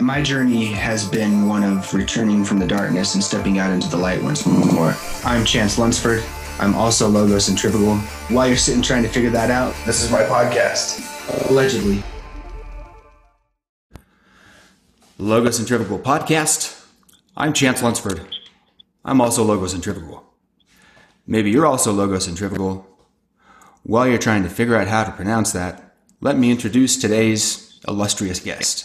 My journey has been one of returning from the darkness and stepping out into the light once more. I'm Chance Lunsford. I'm also Logos and Trivial. While you're sitting trying to figure that out, this is my podcast. Allegedly. Logos and Trivial podcast. I'm Chance Lunsford. I'm also Logos and Trivial. Maybe you're also Logos and Trivial. While you're trying to figure out how to pronounce that, let me introduce today's illustrious guest.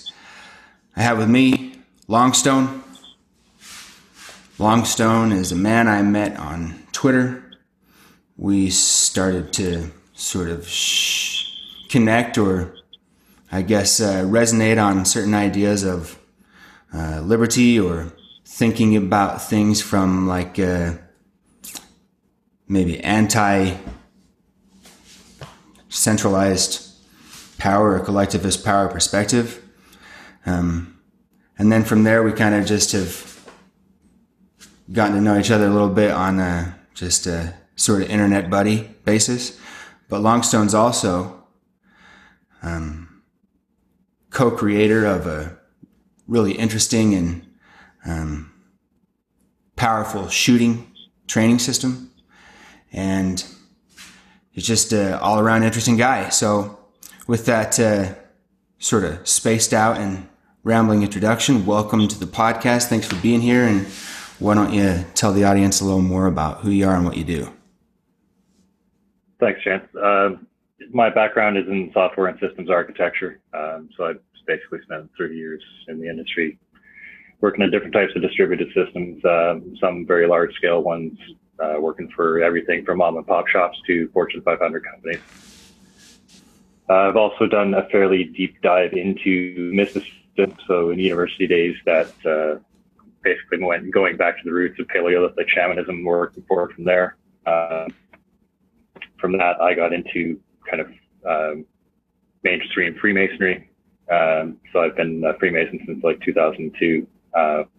I have with me Longstone. Longstone is a man I met on Twitter. We started to sort of connect, or I guess resonate on certain ideas of liberty, or thinking about things from like maybe anti-centralized power or collectivist power perspective. And then from there, we kind of just have gotten to know each other a little bit on just a sort of internet buddy basis. But Longstone's also co-creator of a really interesting and powerful shooting training system. And he's just an all-around interesting guy. So with that sort of spaced out and rambling introduction, welcome to the podcast. Thanks for being here. And why don't you tell the audience a little more about who you are and what you do? Thanks, Chance. My background is in software and systems architecture. So I basically spent 30 years in the industry working on different types of distributed systems, some very large scale ones, working for everything from mom and pop shops to Fortune 500 companies. I've also done a fairly deep dive into mysticism. So in university days, that basically went going back to the roots of Paleolithic shamanism, working forward from there. From that, I got into kind of mainstream Freemasonry. So I've been a Freemason since like 2002.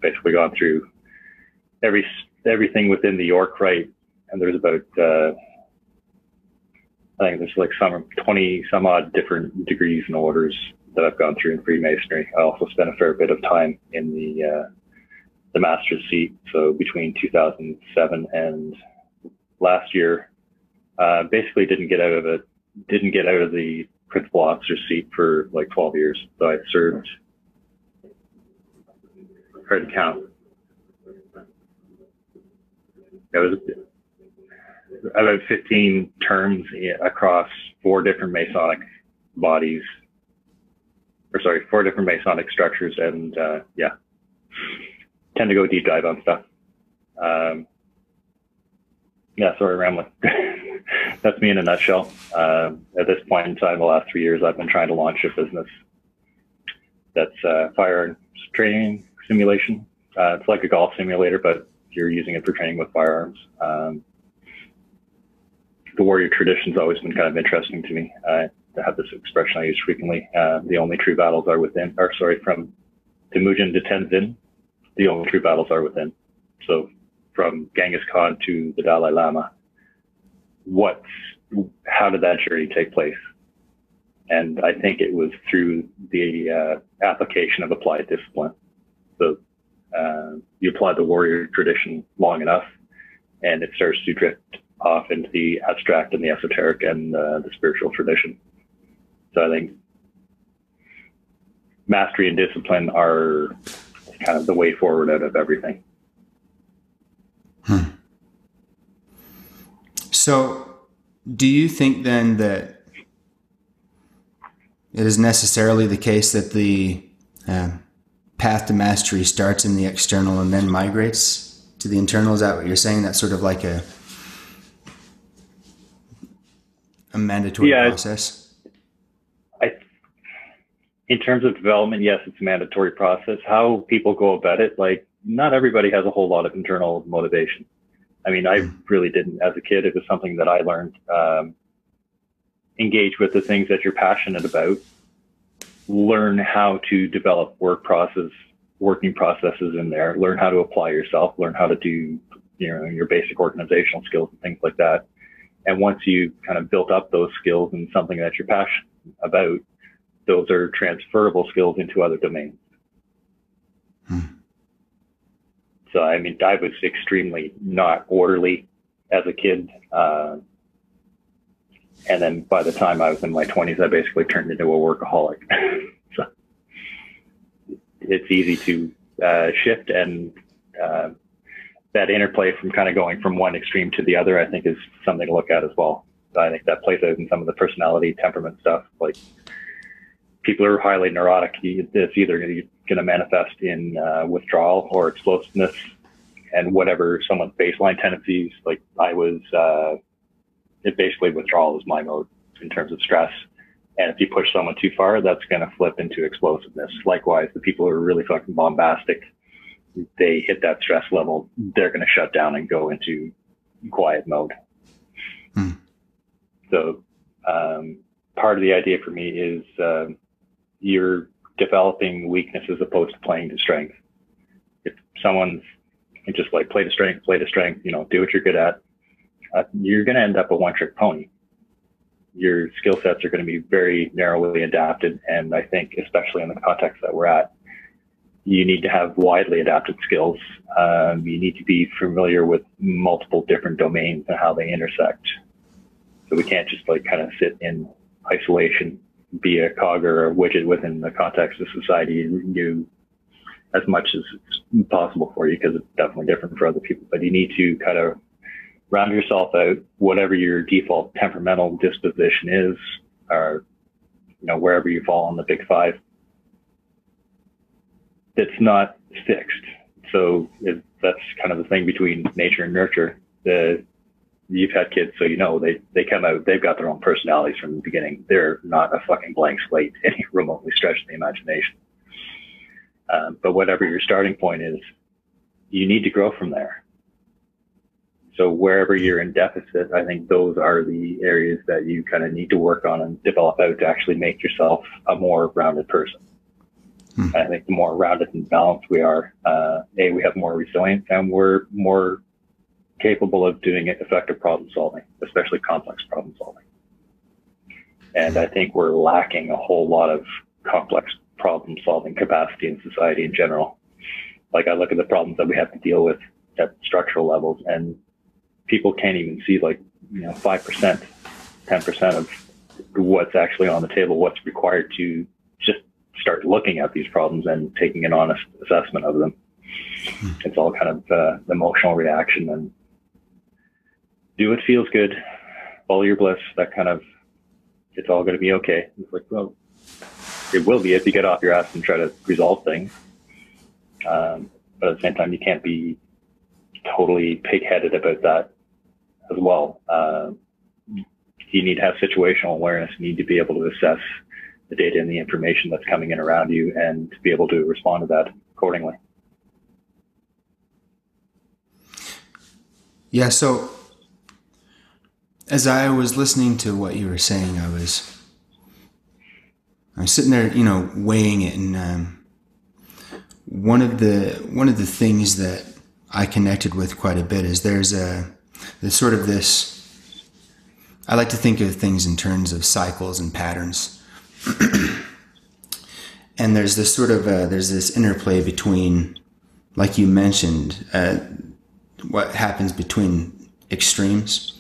Basically gone through everything within the York Rite, and there's about I think there's like some 20 some odd different degrees and orders that I've gone through in Freemasonry. I also spent a fair bit of time in the master's seat. So between 2007 and last year, basically didn't get out of the principal officer seat for like 12 years. So I served, hard to count. It was about 15 terms across four different Masonic structures, and tend to go deep dive on stuff. Sorry, rambling. That's me in a nutshell. At this point in time, the last 3 years, I've been trying to launch a business that's firearms training simulation. It's like a golf simulator, but you're using it for training with firearms. The warrior tradition's always been kind of interesting to me. I have this expression I use frequently. The only true battles are within, from Temujin to Tenzin, the only true battles are within. So from Genghis Khan to the Dalai Lama, how did that journey take place? And I think it was through the application of applied discipline. So you apply the warrior tradition long enough, and it starts to drift off into the abstract and the esoteric and the spiritual tradition. So I think mastery and discipline are kind of the way forward out of everything. So do you think then that it is necessarily the case that the path to mastery starts in the external and then migrates to the internal? Is that what you're saying? That's sort of like a mandatory process? In terms of development, yes, it's a mandatory process. How people go about it, like, not everybody has a whole lot of internal motivation. I mean, I really didn't as a kid. It was something that I learned. Engage with the things that you're passionate about. Learn how to develop working processes in there. Learn how to apply yourself. Learn how to do, your basic organizational skills and things like that. And once you kind of built up those skills in something that you're passionate about, those are transferable skills into other domains. So, I mean, I was extremely not orderly as a kid. And then by the time I was in my 20s, I basically turned into a workaholic. So it's easy to shift. And that interplay from kind of going from one extreme to the other, I think, is something to look at as well. I think that plays out in some of the personality temperament stuff. Like, people are highly neurotic. It's either going to manifest in withdrawal or explosiveness, and whatever someone's baseline tendencies. Like I was, it basically withdrawal is my mode in terms of stress. And if you push someone too far, that's going to flip into explosiveness. Likewise, the people who are really fucking bombastic, they hit that stress level, they're going to shut down and go into quiet mode. So, part of the idea for me is, you're developing weakness as opposed to playing to strength. If someone's just like play to strength, you know, do what you're good at, you're going to end up a one trick pony. Your skill sets are going to be very narrowly adapted. And I think, especially in the context that we're at, you need to have widely adapted skills. You need to be familiar with multiple different domains and how they intersect. So we can't just like kind of sit in isolation, be a cog or a widget within the context of society. You as much as possible for you, because it's definitely different for other people, but you need to kind of round yourself out, whatever your default temperamental disposition is, or, you know, wherever you fall on the big five. It's not fixed. So that's kind of the thing between nature and nurture. You've had kids, so you know they come out, they've got their own personalities from the beginning. They're not a fucking blank slate any remotely stretch of the imagination. But whatever your starting point is, you need to grow from there. So wherever you're in deficit, I think those are the areas that you kind of need to work on and develop out to actually make yourself a more rounded person. And I think the more rounded and balanced we are, we have more resilience, and we're more capable of doing effective problem solving, especially complex problem solving. And I think we're lacking a whole lot of complex problem solving capacity in society in general. Like, I look at the problems that we have to deal with at structural levels, and people can't even see, like, you know, 5%, 10% of what's actually on the table, what's required to just start looking at these problems and taking an honest assessment of them. It's all kind of emotional reaction and do what feels good, follow your bliss, that kind of, it's all going to be okay. It's like, well, it will be if you get off your ass and try to resolve things. But at the same time, you can't be totally pig-headed about that as well. You need to have situational awareness. You need to be able to assess the data and the information that's coming in around you and to be able to respond to that accordingly. Yeah, so as I was listening to what you were saying, I was sitting there, you know, weighing it, and one of the things that I connected with quite a bit is there's sort of this. I like to think of things in terms of cycles and patterns, and there's this sort of there's this interplay between, like you mentioned, what happens between extremes.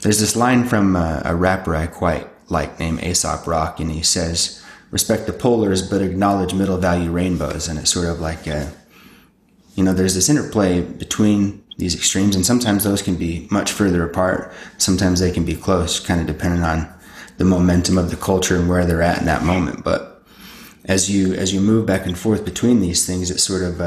There's this line from a rapper I quite like named Aesop Rock, and he says, "Respect the polars, but acknowledge middle value rainbows." And it's sort of like, you know, there's this interplay between these extremes, and sometimes those can be much further apart. Sometimes they can be close, kind of depending on the momentum of the culture and where they're at in that moment. But as you move back and forth between these things, it's sort of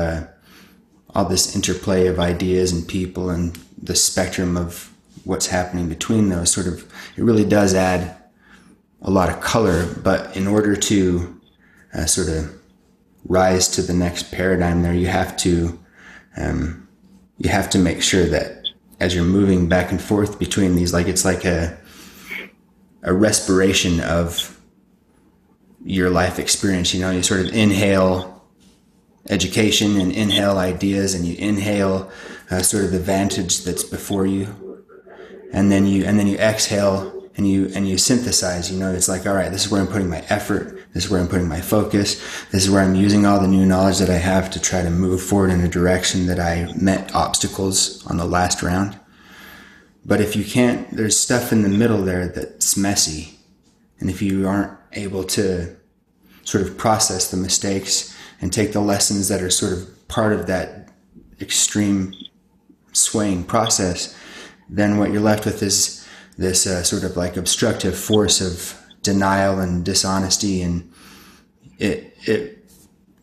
all this interplay of ideas and people and the spectrum of what's happening between those sort of, it really does add a lot of color. But in order to sort of rise to the next paradigm there, you have to make sure that as you're moving back and forth between these, like, it's like a respiration of your life experience. You know, you sort of inhale education and inhale ideas, and you inhale sort of the vantage that's before you, and then you exhale and you synthesize. You know, it's like, all right, this is where I'm putting my effort, This is where I'm putting my focus. This is where I'm using all the new knowledge that I have to try to move forward in a direction that I met obstacles on the last round. But if you can't, there's stuff in the middle there that's messy. And if you aren't able to sort of process the mistakes and take the lessons that are sort of part of that extreme swaying process, then what you're left with is this sort of like obstructive force of denial and dishonesty, and it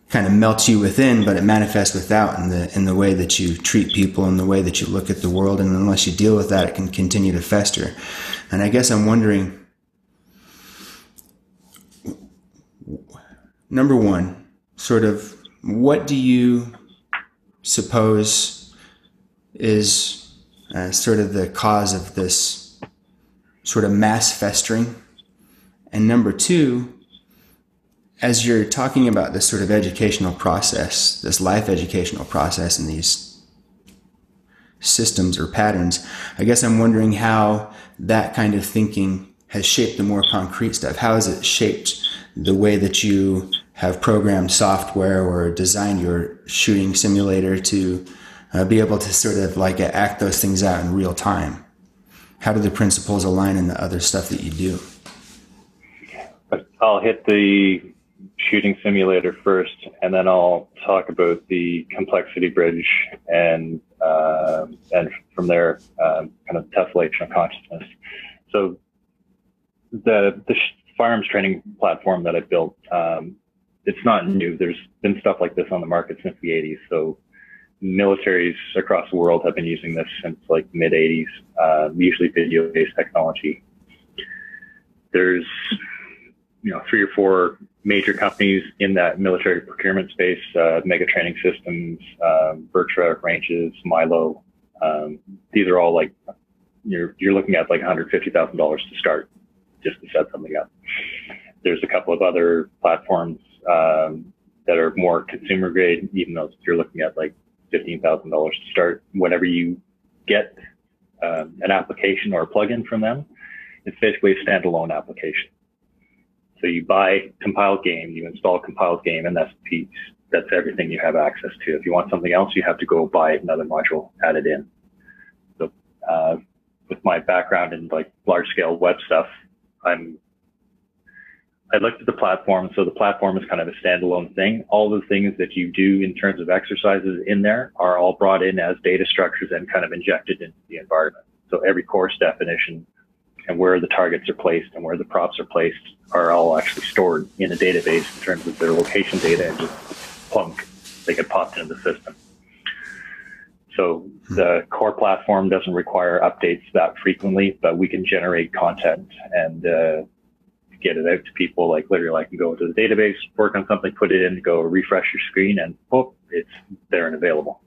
kind of melts you within, but it manifests without in the way that you treat people and the way that you look at the world. And unless you deal with that, it can continue to fester. And I guess I'm wondering, number one, sort of, what do you suppose is sort of the cause of this sort of mass festering? And number two, as you're talking about this sort of educational process, this life educational process, and these systems or patterns, I guess I'm wondering how that kind of thinking has shaped the more concrete stuff. How has it shaped the way that you have programmed software or designed your shooting simulator to be able to sort of like act those things out in real time? How do the principles align in the other stuff that you do? I'll hit the shooting simulator first, and then I'll talk about the complexity bridge, and from there, kind of tessellation of consciousness. So the firearms training platform that I built, it's not new. There's been stuff like this on the market since the 80s. So militaries across the world have been using this since like mid 80s, usually video-based technology. There's, you know, 3 or 4 major companies in that military procurement space, Mega Training Systems, Vertra Ranges, Milo. These are all like, you're looking at like $150,000 to start just to set something up. There's a couple of other platforms, that are more consumer grade, even though you're looking at like $15,000 to start. Whenever you get, an application or a plugin from them, it's basically a standalone application. So you buy compiled game, you install compiled game, and that's the piece. That's everything you have access to. If you want something else, you have to go buy another module, add it in. So, with my background in like large scale web stuff, I looked at the platform. So the platform is kind of a standalone thing. All the things that you do in terms of exercises in there are all brought in as data structures and kind of injected into the environment. So every course definition and where the targets are placed and where the props are placed are all actually stored in a database in terms of their location data, and just plunk, they get popped into the system. So the core platform doesn't require updates that frequently, but we can generate content and get it out to people. Like literally I can go into the database, work on something, put it in, go refresh your screen, and oh, it's there and available.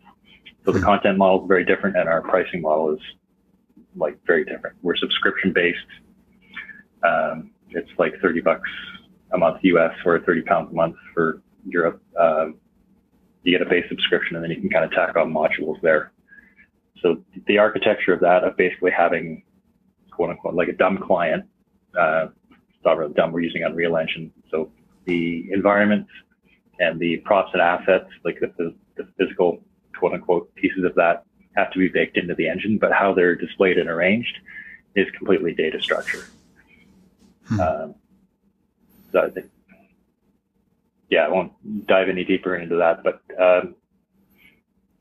So the content model is very different, and our pricing model is like very different. We're subscription based. It's like $30 a month US or £30 a month for Europe. You get a base subscription, and then you can kind of tack on modules there. So the architecture of that, of basically having quote unquote like a dumb client, it's not really dumb, we're using Unreal Engine. So the environment and the props and assets, like the physical quote unquote pieces of that, have to be baked into the engine, but how they're displayed and arranged is completely data structure. So I think, yeah, I won't dive any deeper into that, but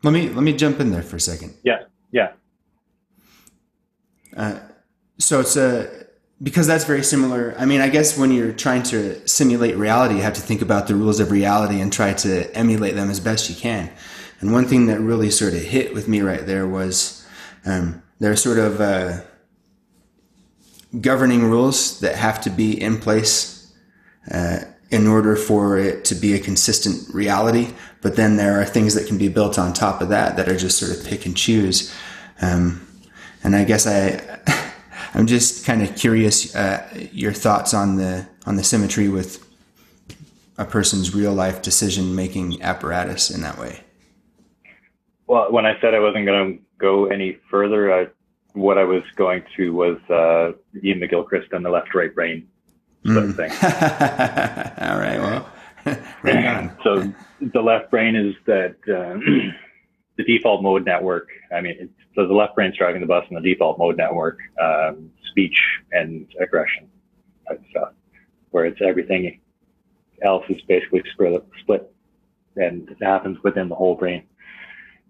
let me jump in there for a second. Yeah. So it's because that's very similar. I mean, I guess when you're trying to simulate reality, you have to think about the rules of reality and try to emulate them as best you can. And one thing that really sort of hit with me right there was there are sort of governing rules that have to be in place in order for it to be a consistent reality. But then there are things that can be built on top of that that are just sort of pick and choose. And I guess I'm just kind of curious your thoughts on the symmetry with a person's real life decision making apparatus in that way. Well, when I said I wasn't going to go any further, what I was going to was Ian McGilchrist and the left-right brain sort of thing. All right, well, right on. So the left brain is that the default mode network. I mean, so the left brain's driving the bus in the default mode network, speech and aggression type stuff, where it's everything else is basically split and it happens within the whole brain.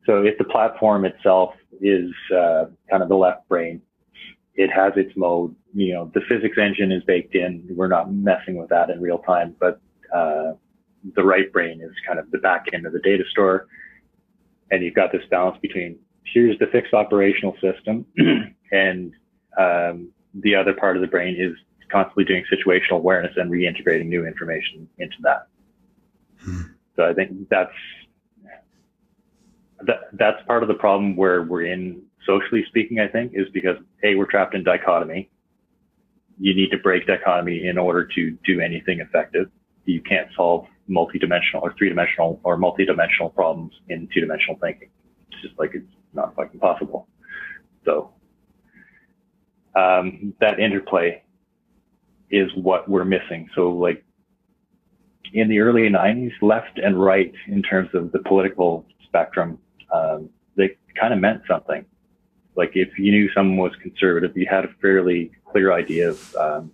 So if the platform itself is kind of the left brain, it has its mode. You know, the physics engine is baked in. We're not messing with that in real time, but the right brain is kind of the back end of the data store. And you've got this balance between here's the fixed operational system and the other part of the brain is constantly doing situational awareness and reintegrating new information into that. So I think that's part of the problem where we're in, socially speaking, I think, is because, hey, we're trapped in dichotomy. You need to break dichotomy in order to do anything effective. You can't solve multidimensional or three-dimensional or multidimensional problems in two-dimensional thinking. It's just like, it's not fucking possible. So that interplay is what we're missing. So like in the early 90s, left and right in terms of the political spectrum, they kind of meant something. Like if you knew someone was conservative, you had a fairly clear idea of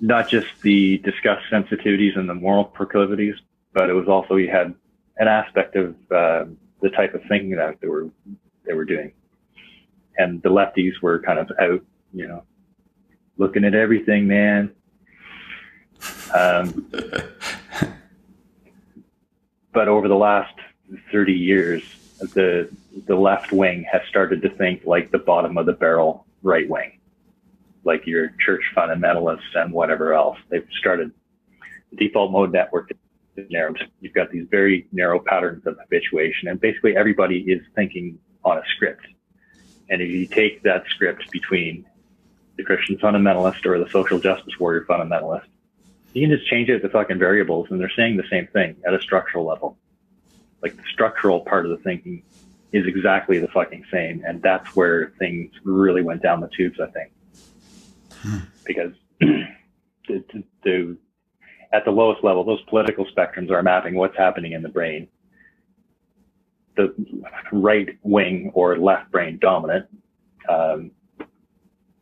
not just the discussed sensitivities and the moral proclivities, but it was also you had an aspect of the type of thinking that they were doing. And the lefties were kind of out, you know, looking at everything, man. But over the last 30 years, the left wing has started to think like the bottom of the barrel right wing, like your church fundamentalists and whatever else. They've started the default mode network is narrow. You've got these very narrow patterns of habituation, and basically everybody is thinking on a script. And if you take that script between the Christian fundamentalist or the social justice warrior fundamentalist, you can just change out the fucking variables and they're saying the same thing at a structural level. Like the structural part of the thinking is exactly the fucking same. And that's where things really went down the tubes, I think. Because at the lowest level, those political spectrums are mapping what's happening in the brain. The right wing or left brain dominant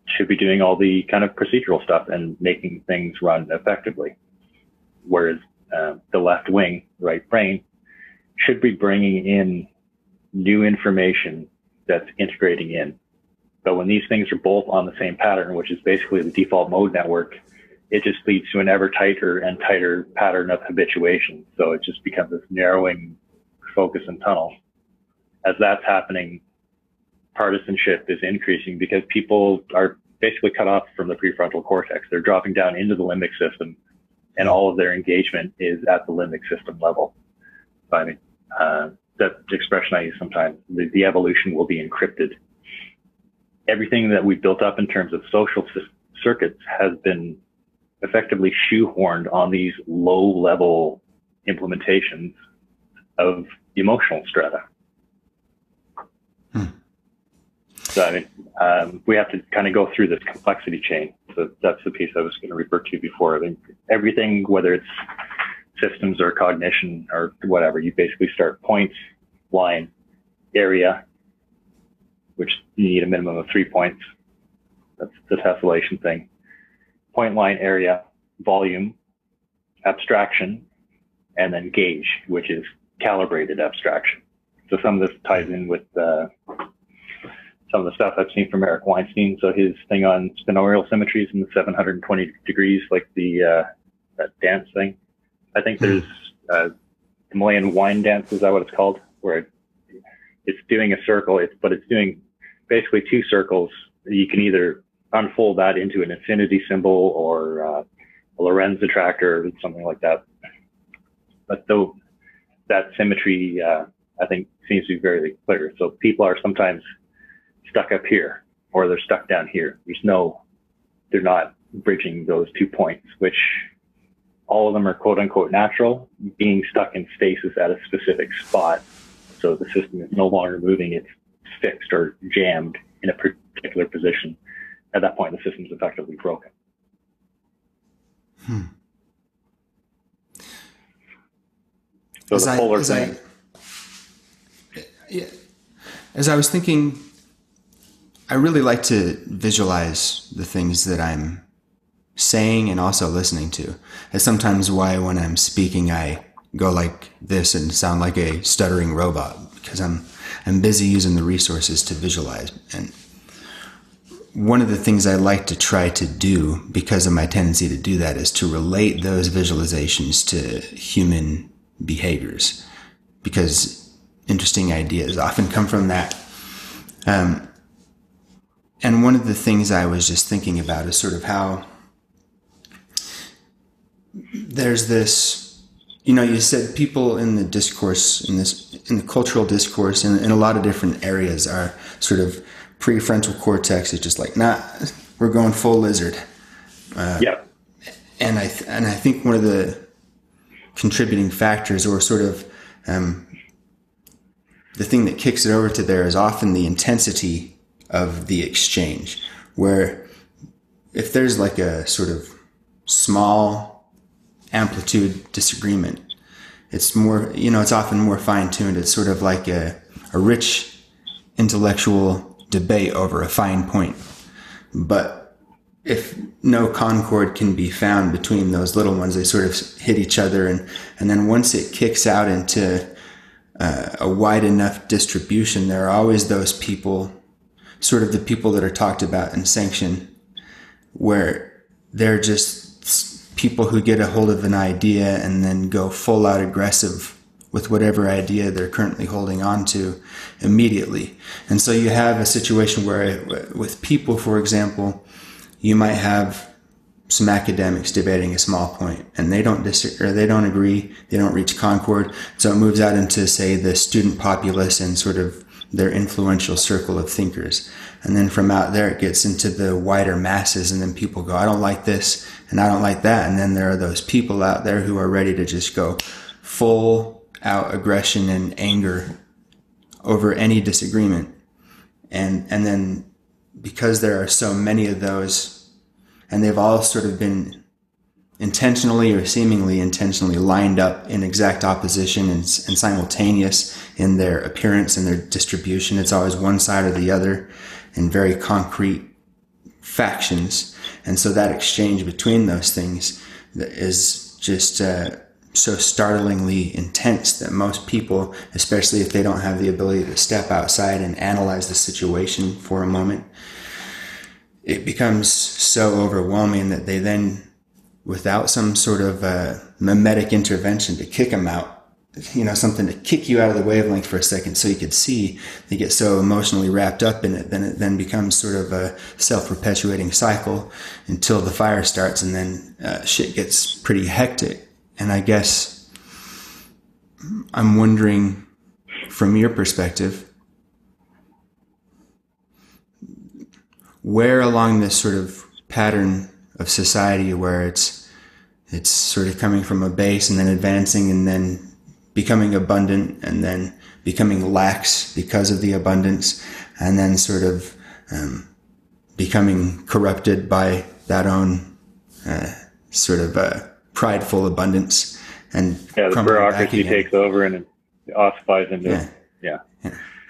should be doing all the kind of procedural stuff and making things run effectively. Whereas the left wing, right brain, should be bringing in new information that's integrating in. But when these things are both on the same pattern, which is basically the default mode network, it just leads to an ever tighter and tighter pattern of habituation. So it just becomes this narrowing focus and tunnel. As that's happening, partisanship is increasing because people are basically cut off from the prefrontal cortex. They're dropping down into the limbic system, and all of their engagement is at the limbic system level. So, I mean, that expression I use sometimes, the evolution will be encrypted. Everything that we built up in terms of social circuits has been effectively shoehorned on these low-level implementations of emotional strata. So I mean, we have to kind of go through this complexity chain. So that's the piece I was going to refer to before. I mean, everything, whether it's systems or cognition or whatever, you basically start points, line, area, which you need a minimum of 3 points. That's the tessellation thing. Point, line, area, volume, abstraction, and then gauge, which is calibrated abstraction. So some of this ties in with some of the stuff I've seen from Eric Weinstein. So his thing on spinorial symmetries and the 720 degrees, like the that dance thing. I think there's the Malayan wine dance, is that what it's called? Where it's doing a circle, but it's doing basically two circles. You can either unfold that into an infinity symbol or a Lorentz attractor or something like that. But though that symmetry, I think, seems to be very clear. So people are sometimes stuck up here, or they're stuck down here. They're not bridging those 2 points, which all of them are quote unquote natural, being stuck in stasis at a specific spot. So the system is no longer moving, it's fixed or jammed in a particular position. At that point, the system's effectively broken. So the polar thing. As I was thinking, I really like to visualize the things that I'm saying and also listening to. That's sometimes why when I'm speaking, I go like this and sound like a stuttering robot, because I'm busy using the resources to visualize. And one of the things I like to try to do, because of my tendency to do that, is to relate those visualizations to human behaviors, because interesting ideas often come from that. And one of the things I was just thinking about is sort of how there's this, you said people in the discourse, in the cultural discourse, in a lot of different areas are sort of prefrontal cortex is just like, nah, we're going full lizard. And I think one of the contributing factors, or sort of the thing that kicks it over to there, is often the intensity of the exchange, where if there's like a sort of small amplitude disagreement, it's more, it's often more fine-tuned. It's sort of like a rich intellectual debate over a fine point. But if no concord can be found between those little ones, they sort of hit each other. And then once it kicks out into a wide enough distribution, there are always those people, sort of the people that are talked about in Sanction, where they're just people who get a hold of an idea and then go full out aggressive with whatever idea they're currently holding on to immediately. And so you have a situation where with people, for example, you might have some academics debating a small point, and they don't disagree, or they don't agree, they don't reach concord. So it moves out into, say, the student populace and sort of their influential circle of thinkers. And then from out there, it gets into the wider masses, and then people go, I don't like this and I don't like that. And then there are those people out there who are ready to just go full out aggression and anger over any disagreement. And then because there are so many of those, and they've all sort of been intentionally or seemingly intentionally lined up in exact opposition and simultaneous in their appearance and their distribution. It's always one side or the other in very concrete factions. And so that exchange between those things is just so startlingly intense that most people, especially if they don't have the ability to step outside and analyze the situation for a moment, it becomes so overwhelming that they then, without some sort of mimetic intervention to kick them out, something to kick you out of the wavelength for a second so you could see, they get so emotionally wrapped up in it, then it then becomes sort of a self-perpetuating cycle until the fire starts, and then shit gets pretty hectic. And I guess I'm wondering, from your perspective, where along this sort of pattern of society, where it's sort of coming from a base and then advancing and then becoming abundant and then becoming lax because of the abundance, and then sort of becoming corrupted by that own sort of prideful abundance, and the bureaucracy takes over and it ossifies into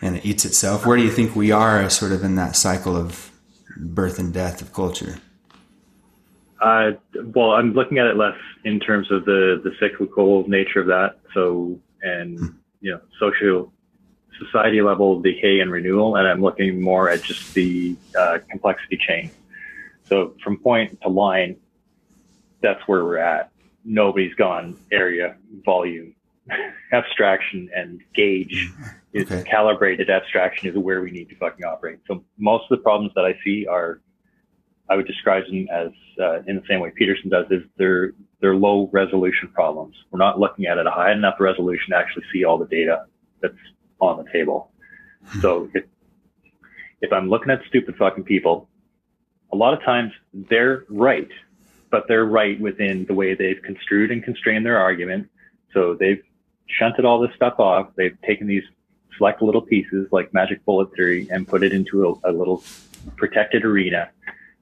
and it eats itself. Where do you think we are sort of in that cycle of birth and death of culture? Well, I'm looking at it less in terms of the cyclical nature of that. So, social society level decay and renewal. And I'm looking more at just the complexity chain. So from point to line, that's where we're at. Nobody's gone area, volume, abstraction, and gauge is calibrated. Abstraction is where we need to fucking operate. So most of the problems that I see are, I would describe them as, in the same way Peterson does, is they're low resolution problems. We're not looking at it a high enough resolution to actually see all the data that's on the table. So if I'm looking at stupid fucking people, a lot of times they're right, but they're right within the way they've construed and constrained their argument. So they've shunted all this stuff off. They've taken these select little pieces like magic bullet theory and put it into a little protected arena.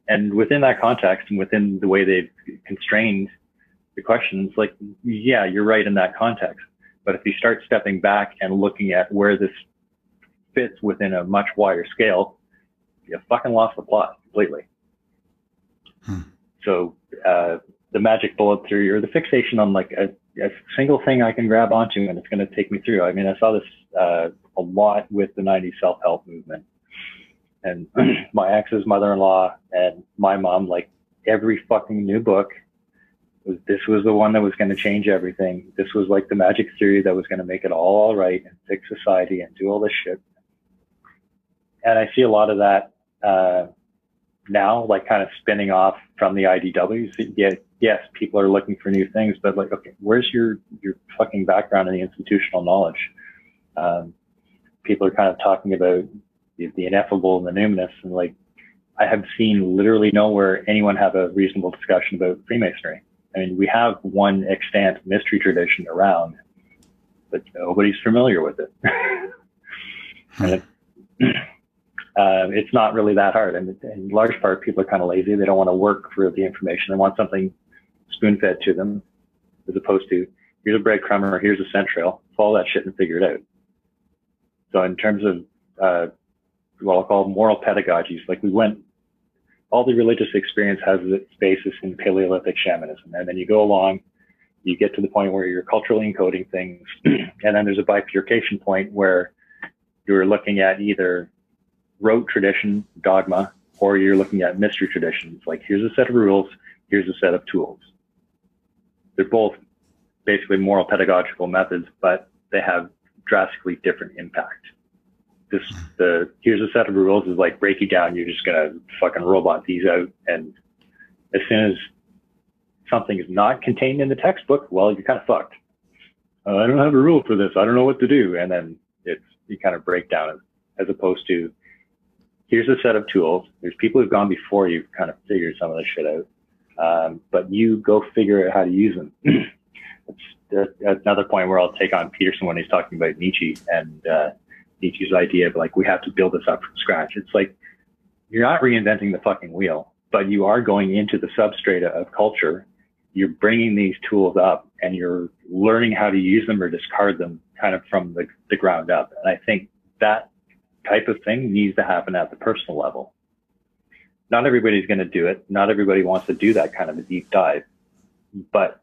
And within that context and within the way they've constrained the questions, like, yeah, you're right in that context. But if you start stepping back and looking at where this fits within a much wider scale, you fucking lost the plot completely. So the magic bullet theory, or the fixation on like a single thing I can grab onto and it's going to take me through. I mean, I saw this a lot with the 90s self-help movement. And my ex's mother-in-law and my mom, like every fucking new book, this was the one that was going to change everything. This was like the magic theory that was going to make it all right and fix society and do all this shit. And I see a lot of that now, like kind of spinning off from the IDWs. Yeah, yes, people are looking for new things, but like, okay, where's your fucking background in the institutional knowledge? People are kind of talking about the ineffable and the numinous, and like, I have seen literally nowhere anyone have a reasonable discussion about Freemasonry. I mean, we have one extant mystery tradition around, but nobody's familiar with it. And it's not really that hard. And in large part, people are kind of lazy. They don't want to work for the information. They want something spoon-fed to them, as opposed to, here's a breadcrumb or here's a scent trail. Follow that shit and figure it out. So in terms of what I'll call moral pedagogies, like we went, all the religious experience has its basis in Paleolithic shamanism. And then you go along, you get to the point where you're culturally encoding things. And then there's a bifurcation point where you're looking at either rote tradition, dogma, or you're looking at mystery traditions. Like, here's a set of rules, here's a set of tools. They're both basically moral pedagogical methods, but they have drastically different impact. Here's a set of rules is like break you down. You're just going to fucking robot these out. And as soon as something is not contained in the textbook, well, you're kind of fucked. I don't have a rule for this. I don't know what to do. And then you kind of break down, as opposed to here's a set of tools. There's people who've gone before you kind of figured some of this shit out. But you go figure out how to use them. That's another point where I'll take on Peterson when he's talking about Nietzsche and, Nietzsche's idea of like, we have to build this up from scratch. It's like, you're not reinventing the fucking wheel, but you are going into the substrata of culture. You're bringing these tools up and you're learning how to use them or discard them kind of from the ground up. And I think that type of thing needs to happen at the personal level. Not everybody's going to do it. Not everybody wants to do that kind of a deep dive. But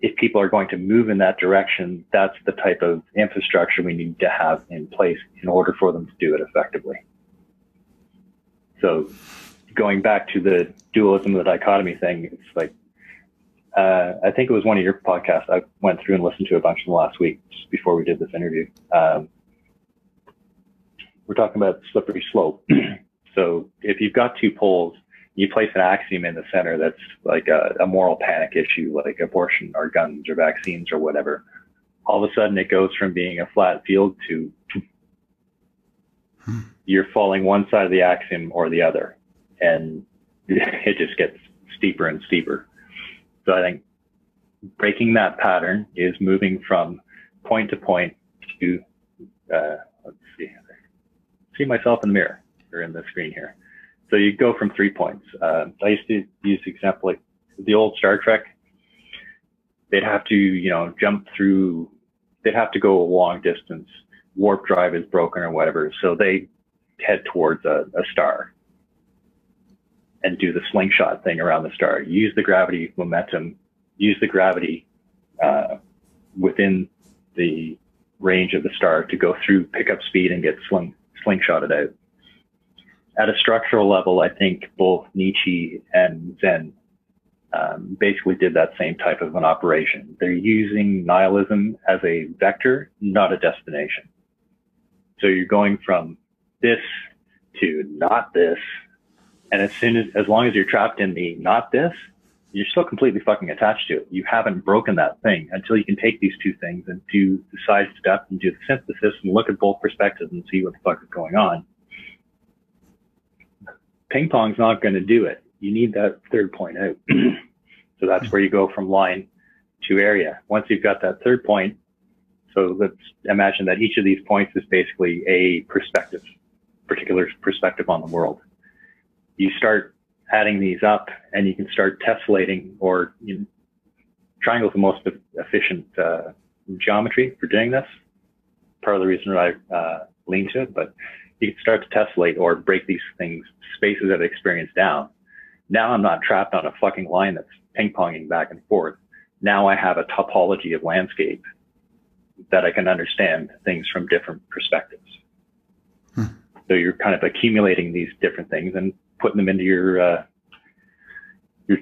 if people are going to move in that direction, that's the type of infrastructure we need to have in place in order for them to do it effectively. So going back to the dualism and the dichotomy thing, it's like, I think it was one of your podcasts. I went through and listened to a bunch of them last week just before we did this interview. We're talking about slippery slope. So if you've got two poles, you place an axiom in the center that's like a moral panic issue, like abortion or guns or vaccines or whatever. All of a sudden, it goes from being a flat field to you're falling one side of the axiom or the other, and it just gets steeper and steeper. So I think breaking that pattern is moving from point to point to, let's see, I see myself in the mirror or in the screen here. So you go from 3 points. I used to use the example, like the old Star Trek, they'd have to, you know, jump through, they'd have to go a long distance. Warp drive is broken or whatever. So they head towards a star and do the slingshot thing around the star. Use the gravity momentum, use the gravity within the range of the star to go through, pick up speed and get slingshotted out. At a structural level, I think both Nietzsche and Zen basically did that same type of an operation. They're using nihilism as a vector, not a destination. So you're going from this to not this. And as long as you're trapped in the not this, you're still completely fucking attached to it. You haven't broken that thing until you can take these two things and do the side step and do the synthesis and look at both perspectives and see what the fuck is going on. Ping pong's not going to do it. You need that third point out. So that's where you go from line to area. Once you've got that third point, so let's imagine that each of these points is basically a perspective, particular perspective on the world. You start adding these up and you can start tessellating or triangle is the most efficient geometry for doing this. Part of the reason that I lean to it, but you can start to tessellate or break these things, spaces of experience down. Now I'm not trapped on a fucking line that's ping-ponging back and forth. Now I have a topology of landscape that I can understand things from different perspectives. Hmm. So you're kind of accumulating these different things and putting them into your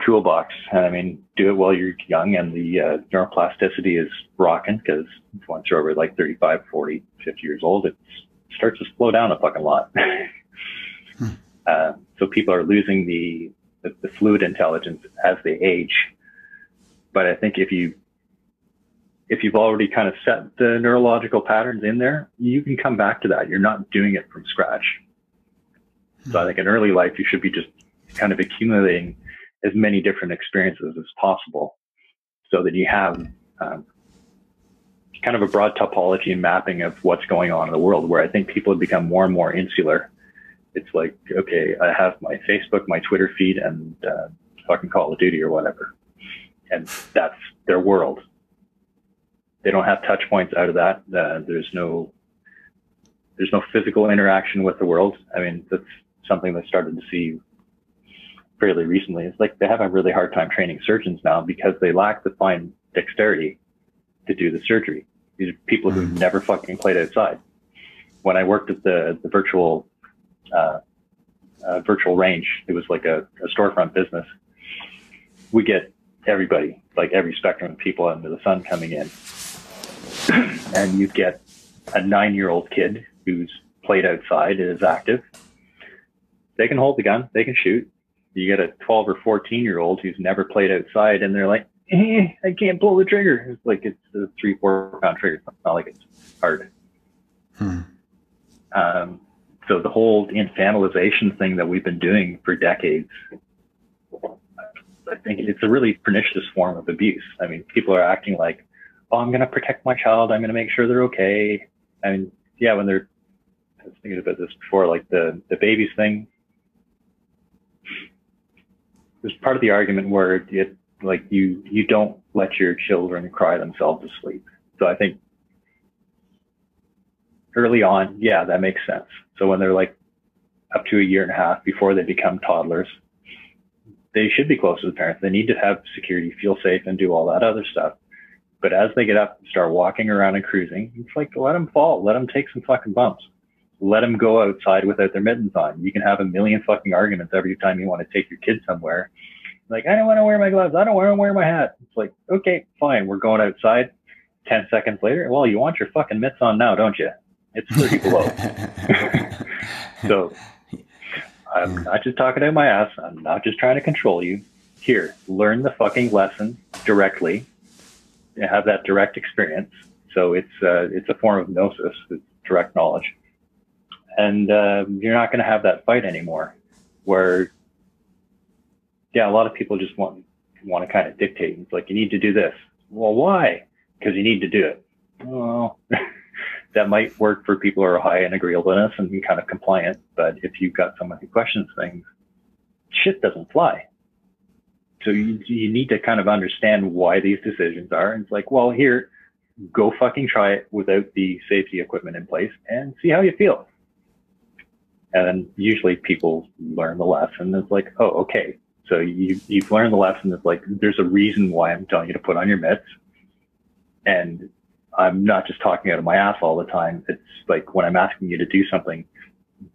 toolbox. And I mean, do it while you're young and the neuroplasticity is rocking, because once you're over like 35, 40, 50 years old, it starts to slow down a fucking lot. Hmm. So people are losing the fluid intelligence as they age. But I think if you've already kind of set the neurological patterns in there, you can come back to that. You're not doing it from scratch. So I think in early life, you should be just kind of accumulating as many different experiences as possible so that you have kind of a broad topology and mapping of what's going on in the world, where I think people have become more and more insular. It's like, okay, I have my Facebook, my Twitter feed, and fucking Call of Duty or whatever. And that's their world. They don't have touch points out of that. There's no physical interaction with the world. I mean, that's something they started to see fairly recently. It's like they have a really hard time training surgeons now because they lack the fine dexterity to do the surgery. These are people who've never fucking played outside. When I worked at the virtual range, it was like a storefront business. We get everybody, like every spectrum of people under the sun coming in. And you get a 9-year-old kid who's played outside and is active. They can hold the gun. They can shoot. You get a 12 or 14-year-old who's never played outside, and they're like, I can't pull the trigger. It's like it's a 3-4 pound trigger. It's not like it's hard. So the whole infantilization thing that we've been doing for decades, I think it's a really pernicious form of abuse. I mean, people are acting like, oh, I'm going to protect my child. I'm going to make sure they're okay. I mean, yeah, when they're, I was thinking about this before, like the babies thing. There's part of the argument where it, like you don't let your children cry themselves to sleep. So I think early on, yeah, that makes sense. So when they're like up to a 1.5 years, before they become toddlers, they should be close to the parents. They need to have security, feel safe, and do all that other stuff. But as they get up and start walking around and cruising, it's like, let them fall. Let them take some fucking bumps. Let them go outside without their mittens on. You can have a million fucking arguments every time you want to take your kid somewhere. Like, I don't want to wear my gloves. I don't want to wear my hat. It's like, okay, fine. We're going outside. 10 seconds later, well, you want your fucking mitts on now, don't you? It's 30 below. So I'm not just talking out my ass. I'm not just trying to control you. Here, learn the fucking lesson directly. Have that direct experience. So it's a form of gnosis, it's direct knowledge. And you're not going to have that fight anymore where, yeah, a lot of people just want to kind of dictate. It's like, you need to do this. Well, why? Because you need to do it. Well, that might work for people who are high in agreeableness and be kind of compliant. But if you've got someone who questions things, shit doesn't fly. So you need to kind of understand why these decisions are. And it's like, well, here, go fucking try it without the safety equipment in place and see how you feel. And then usually people learn the lesson. It's like, oh, okay. So you've learned the lesson. It's like, there's a reason why I'm telling you to put on your mitts. And I'm not just talking out of my ass all the time. It's like when I'm asking you to do something,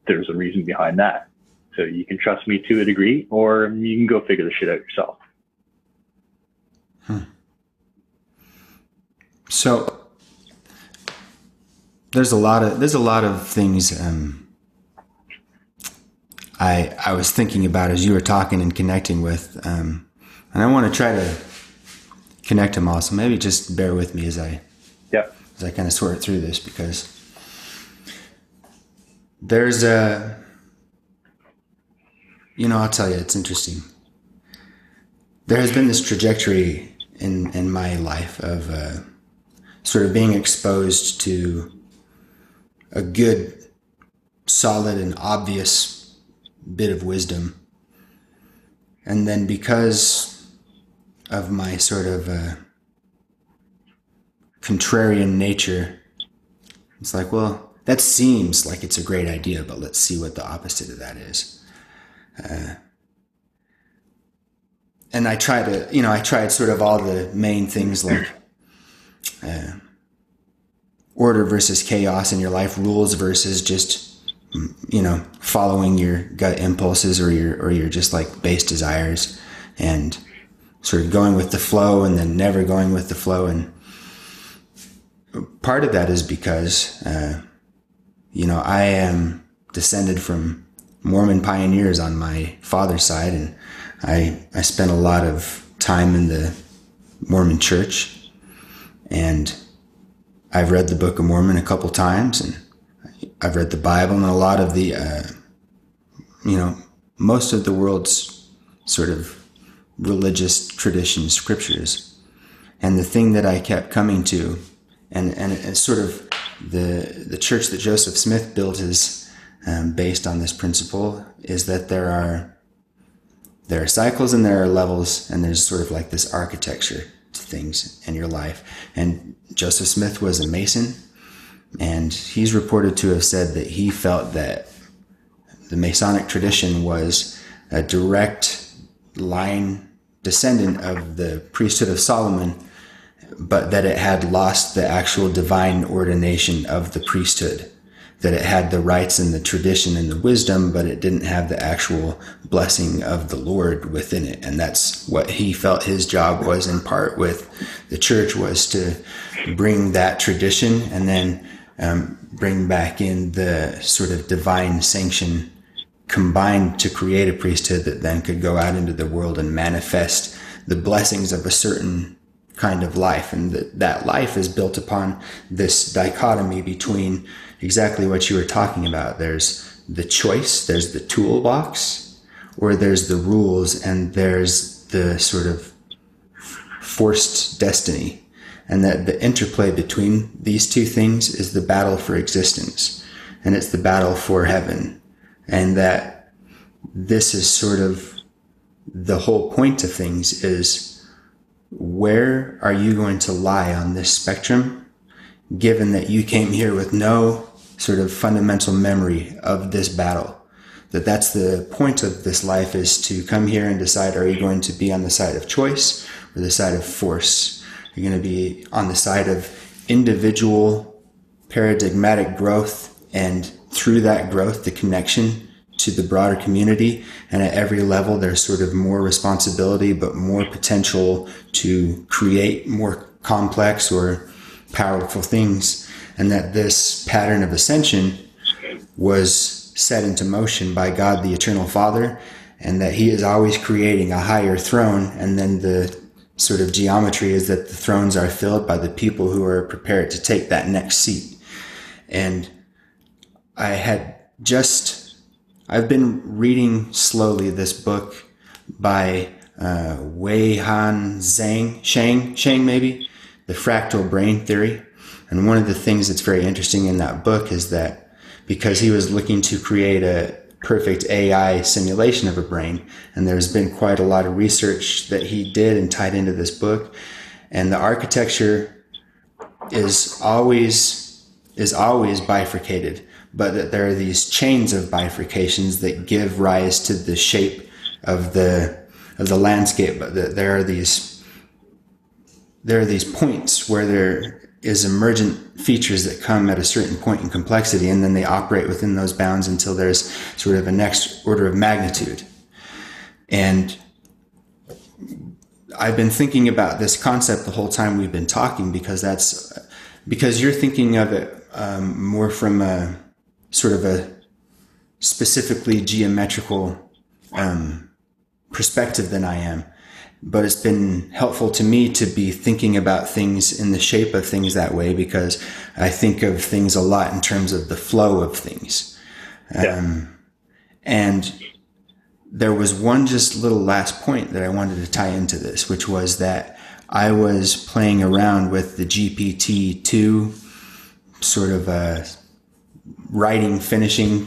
there's a reason behind that. So you can trust me to a degree, or you can go figure the shit out yourself. So there's a lot of things I was thinking about as you were talking and connecting with, and I want to try to connect them all. So maybe just bear with me as I kind of sort through this, because there's a. You know, I'll tell you, it's interesting. There has been this trajectory in my life of sort of being exposed to a good, solid, and obvious bit of wisdom. And then because of my sort of contrarian nature. It's like, well, that seems like it's a great idea, but let's see what the opposite of that is. And I tried to, you know, I tried sort of all the main things like order versus chaos in your life, rules versus just, you know, following your gut impulses or your just like base desires, and sort of going with the flow and then never going with the flow. And part of that is because, you know, I am descended from Mormon pioneers on my father's side, and I spent a lot of time in the Mormon church, and I've read the Book of Mormon a couple times, and I've read the Bible and a lot of the, you know, most of the world's sort of religious tradition scriptures. And the thing that I kept coming to, and it's sort of the church that Joseph Smith built is based on this principle, is that there are cycles and there are levels, and there's sort of like this architecture to things in your life. And Joseph Smith was a Mason, and he's reported to have said that he felt that the Masonic tradition was a direct line descendant of the priesthood of Solomon, but that it had lost the actual divine ordination of the priesthood, that it had the rites and the tradition and the wisdom, but it didn't have the actual blessing of the Lord within it. And that's what he felt his job was, in part with the church, was to bring that tradition and then bring back in the sort of divine sanction combined to create a priesthood that then could go out into the world and manifest the blessings of a certain kind of life. And that life is built upon this dichotomy between exactly what you were talking about. There's the choice, there's the toolbox, or there's the rules, and there's the sort of forced destiny. And that the interplay between these two things is the battle for existence, and it's the battle for heaven. And that this is sort of the whole point of things, is where are you going to lie on this spectrum, given that you came here with no sort of fundamental memory of this battle? That's the point of this life, is to come here and decide, are you going to be on the side of choice or the side of force? You're going to be on the side of individual paradigmatic growth, and through that growth, the connection to the broader community. And at every level, there's sort of more responsibility, but more potential to create more complex or powerful things. And that this pattern of ascension was set into motion by God, the Eternal Father, and that he is always creating a higher throne. And then the sort of geometry is that the thrones are filled by the people who are prepared to take that next seat. And I've been reading slowly this book by Wei Han Zhang, Shang maybe, The Fractal Brain Theory. And one of the things that's very interesting in that book is that because he was looking to create a perfect AI simulation of a brain, and there's been quite a lot of research that he did and tied into this book, and the architecture is always bifurcated, but that there are these chains of bifurcations that give rise to the shape of the landscape, but that there are these points where there is emergent features that come at a certain point in complexity, and then they operate within those bounds until there's sort of a next order of magnitude. And I've been thinking about this concept the whole time we've been talking, because you're thinking of it more from a sort of a specifically geometrical perspective than I am. But it's been helpful to me to be thinking about things in the shape of things that way, because I think of things a lot in terms of the flow of things. Yeah. And there was one just little last point that I wanted to tie into this, which was that I was playing around with the GPT-2 sort of a writing finishing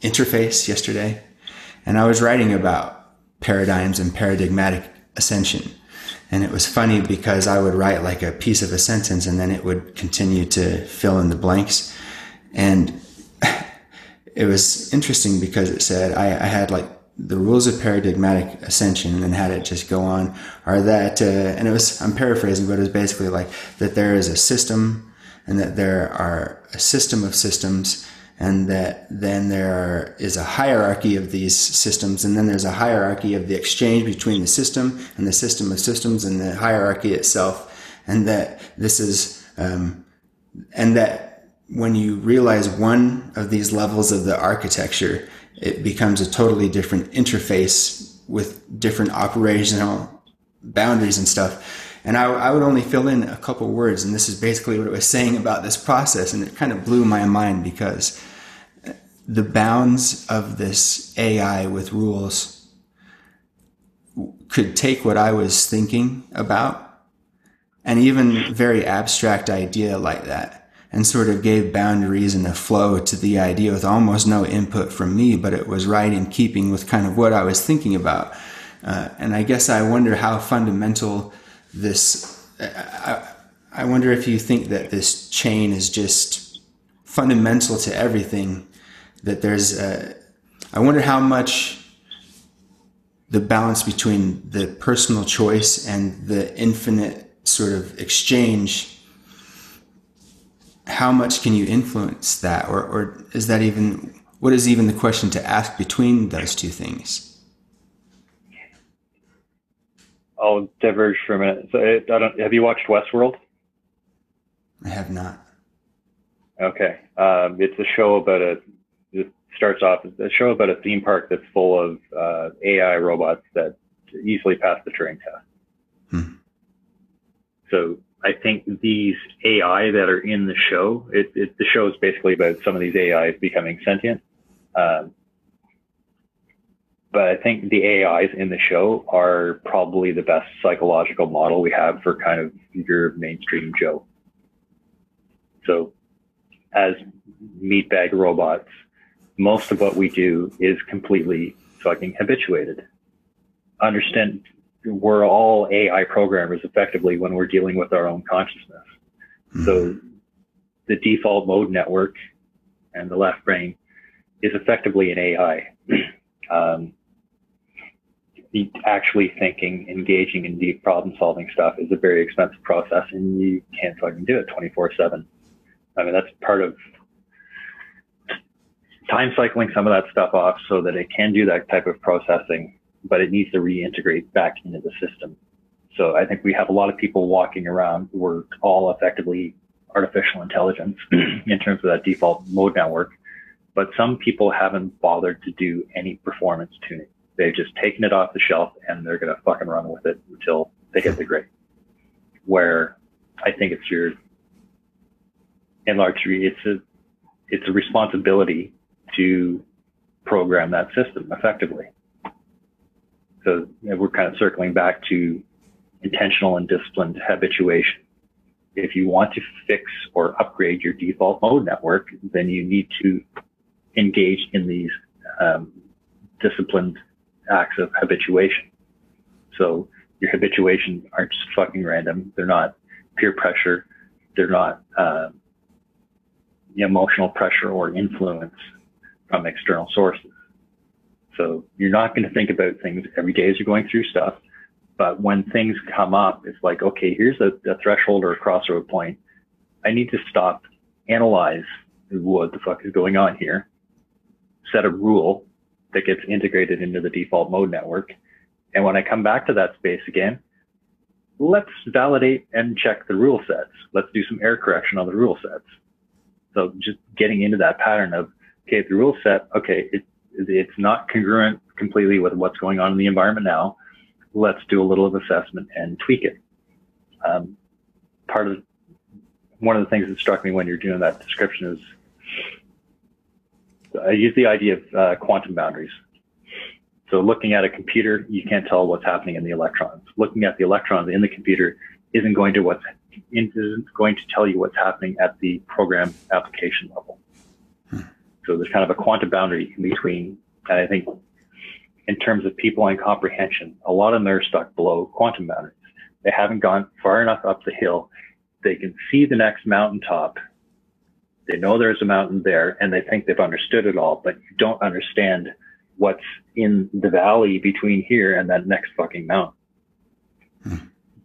interface yesterday. And I was writing about paradigms and paradigmatic ascension, And it was funny because I would write like a piece of a sentence and then it would continue to fill in the blanks. And it was interesting because it said, I had like the rules of paradigmatic ascension and then had it just go on, or that, and it was, I'm paraphrasing, but it was basically like that there is a system and that there are a system of systems and that then there is a hierarchy of these systems, and then there's a hierarchy of the exchange between the system and the system of systems and the hierarchy itself, and that this is, and that when you realize one of these levels of the architecture, it becomes a totally different interface with different operational boundaries and stuff. And I would only fill in a couple words, and this is basically what it was saying about this process, and it kind of blew my mind because the bounds of this AI with rules could take what I was thinking about, and even very abstract idea like that, and sort of gave boundaries and a flow to the idea with almost no input from me, but it was right in keeping with kind of what I was thinking about. And I guess I wonder how fundamental this, I wonder if you think that this chain is just fundamental to everything, that there's a, I wonder how much the balance between the personal choice and the infinite sort of exchange, how much can you influence that? Or is that even, what is even the question to ask between those two things? I'll diverge for a minute. So have you watched Westworld? I have not. Okay. It's a show about it starts off as a show about a theme park that's full of AI robots that easily pass the Turing test. Hmm. So I think these AI that are in the show, the show is basically about some of these AIs becoming sentient. But I think the AIs in the show are probably the best psychological model we have for kind of your mainstream Joe. So as meatbag robots, most of what we do is completely fucking habituated. Understand, we're all AI programmers effectively when we're dealing with our own consciousness. Mm-hmm. So the default mode network and the left brain is effectively an AI. Actually thinking, engaging in deep problem-solving stuff is a very expensive process, and you can't fucking do it 24/7. I mean, that's part of time cycling some of that stuff off so that it can do that type of processing, but it needs to reintegrate back into the system. So I think we have a lot of people walking around who are all effectively artificial intelligence in terms of that default mode network. But some people haven't bothered to do any performance tuning. They've just taken it off the shelf and they're going to fucking run with it until they hit the grade. Where I think it's your, in large degree, it's a responsibility to program that system effectively. So we're kind of circling back to intentional and disciplined habituation. If you want to fix or upgrade your default mode network, then you need to engage in these disciplined acts of habituation. So your habituations aren't just fucking random. They're not peer pressure. They're not emotional pressure or influence from external sources. So you're not going to think about things every day as you're going through stuff. But when things come up, it's like, okay, here's a threshold or a crossroad point. I need to stop, analyze what the fuck is going on here, set a rule that gets integrated into the default mode network. And when I come back to that space again, let's validate and check the rule sets. Let's do some error correction on the rule sets. So just getting into that pattern of, okay, the rule set, okay, it's not congruent completely with what's going on in the environment now. Let's do a little of assessment and tweak it. One of the things that struck me when you're doing that description is, I use the idea of quantum boundaries. So looking at a computer, you can't tell what's happening in the electrons. Looking at the electrons in the computer isn't going to tell you what's happening at the program application level. So there's kind of a quantum boundary in between. And I think in terms of people and comprehension, a lot of them are stuck below quantum boundaries. They haven't gone far enough up the hill. They can see the next mountaintop. They know there's a mountain there, and they think they've understood it all, but you don't understand what's in the valley between here and that next fucking mountain. Hmm.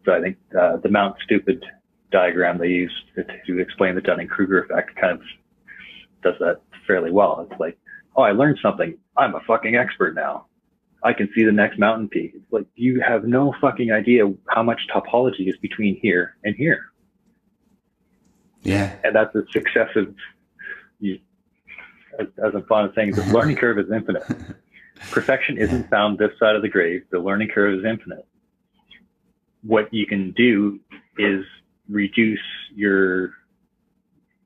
So I think the Mount Stupid diagram they use to explain the Dunning-Kruger effect kind of does that fairly well. It's like, oh, I learned something. I'm a fucking expert now. I can see the next mountain peak. It's like, you have no fucking idea how much topology is between here and here. Yeah. And that's a successive, as I'm fond of saying, the learning curve is infinite. Perfection isn't found this side of the grave. The learning curve is infinite. What you can do is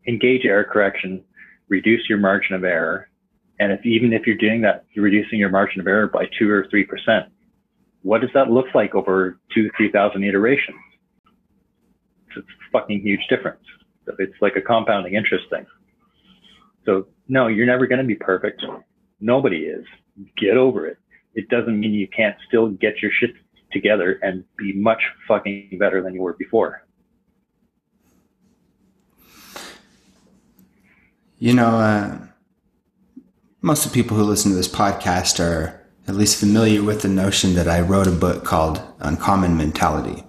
engage error correction, reduce your margin of error. And even if you're doing that, you're reducing your margin of error by 2 or 3%. What does that look like over 2,000 to 3,000 iterations? It's a fucking huge difference. It's like a compounding interest thing. So no, you're never going to be perfect. Nobody is. Get over it. It doesn't mean you can't still get your shit together and be much fucking better than you were before. You know, most of the people who listen to this podcast are at least familiar with the notion that I wrote a book called Uncommon Mentality.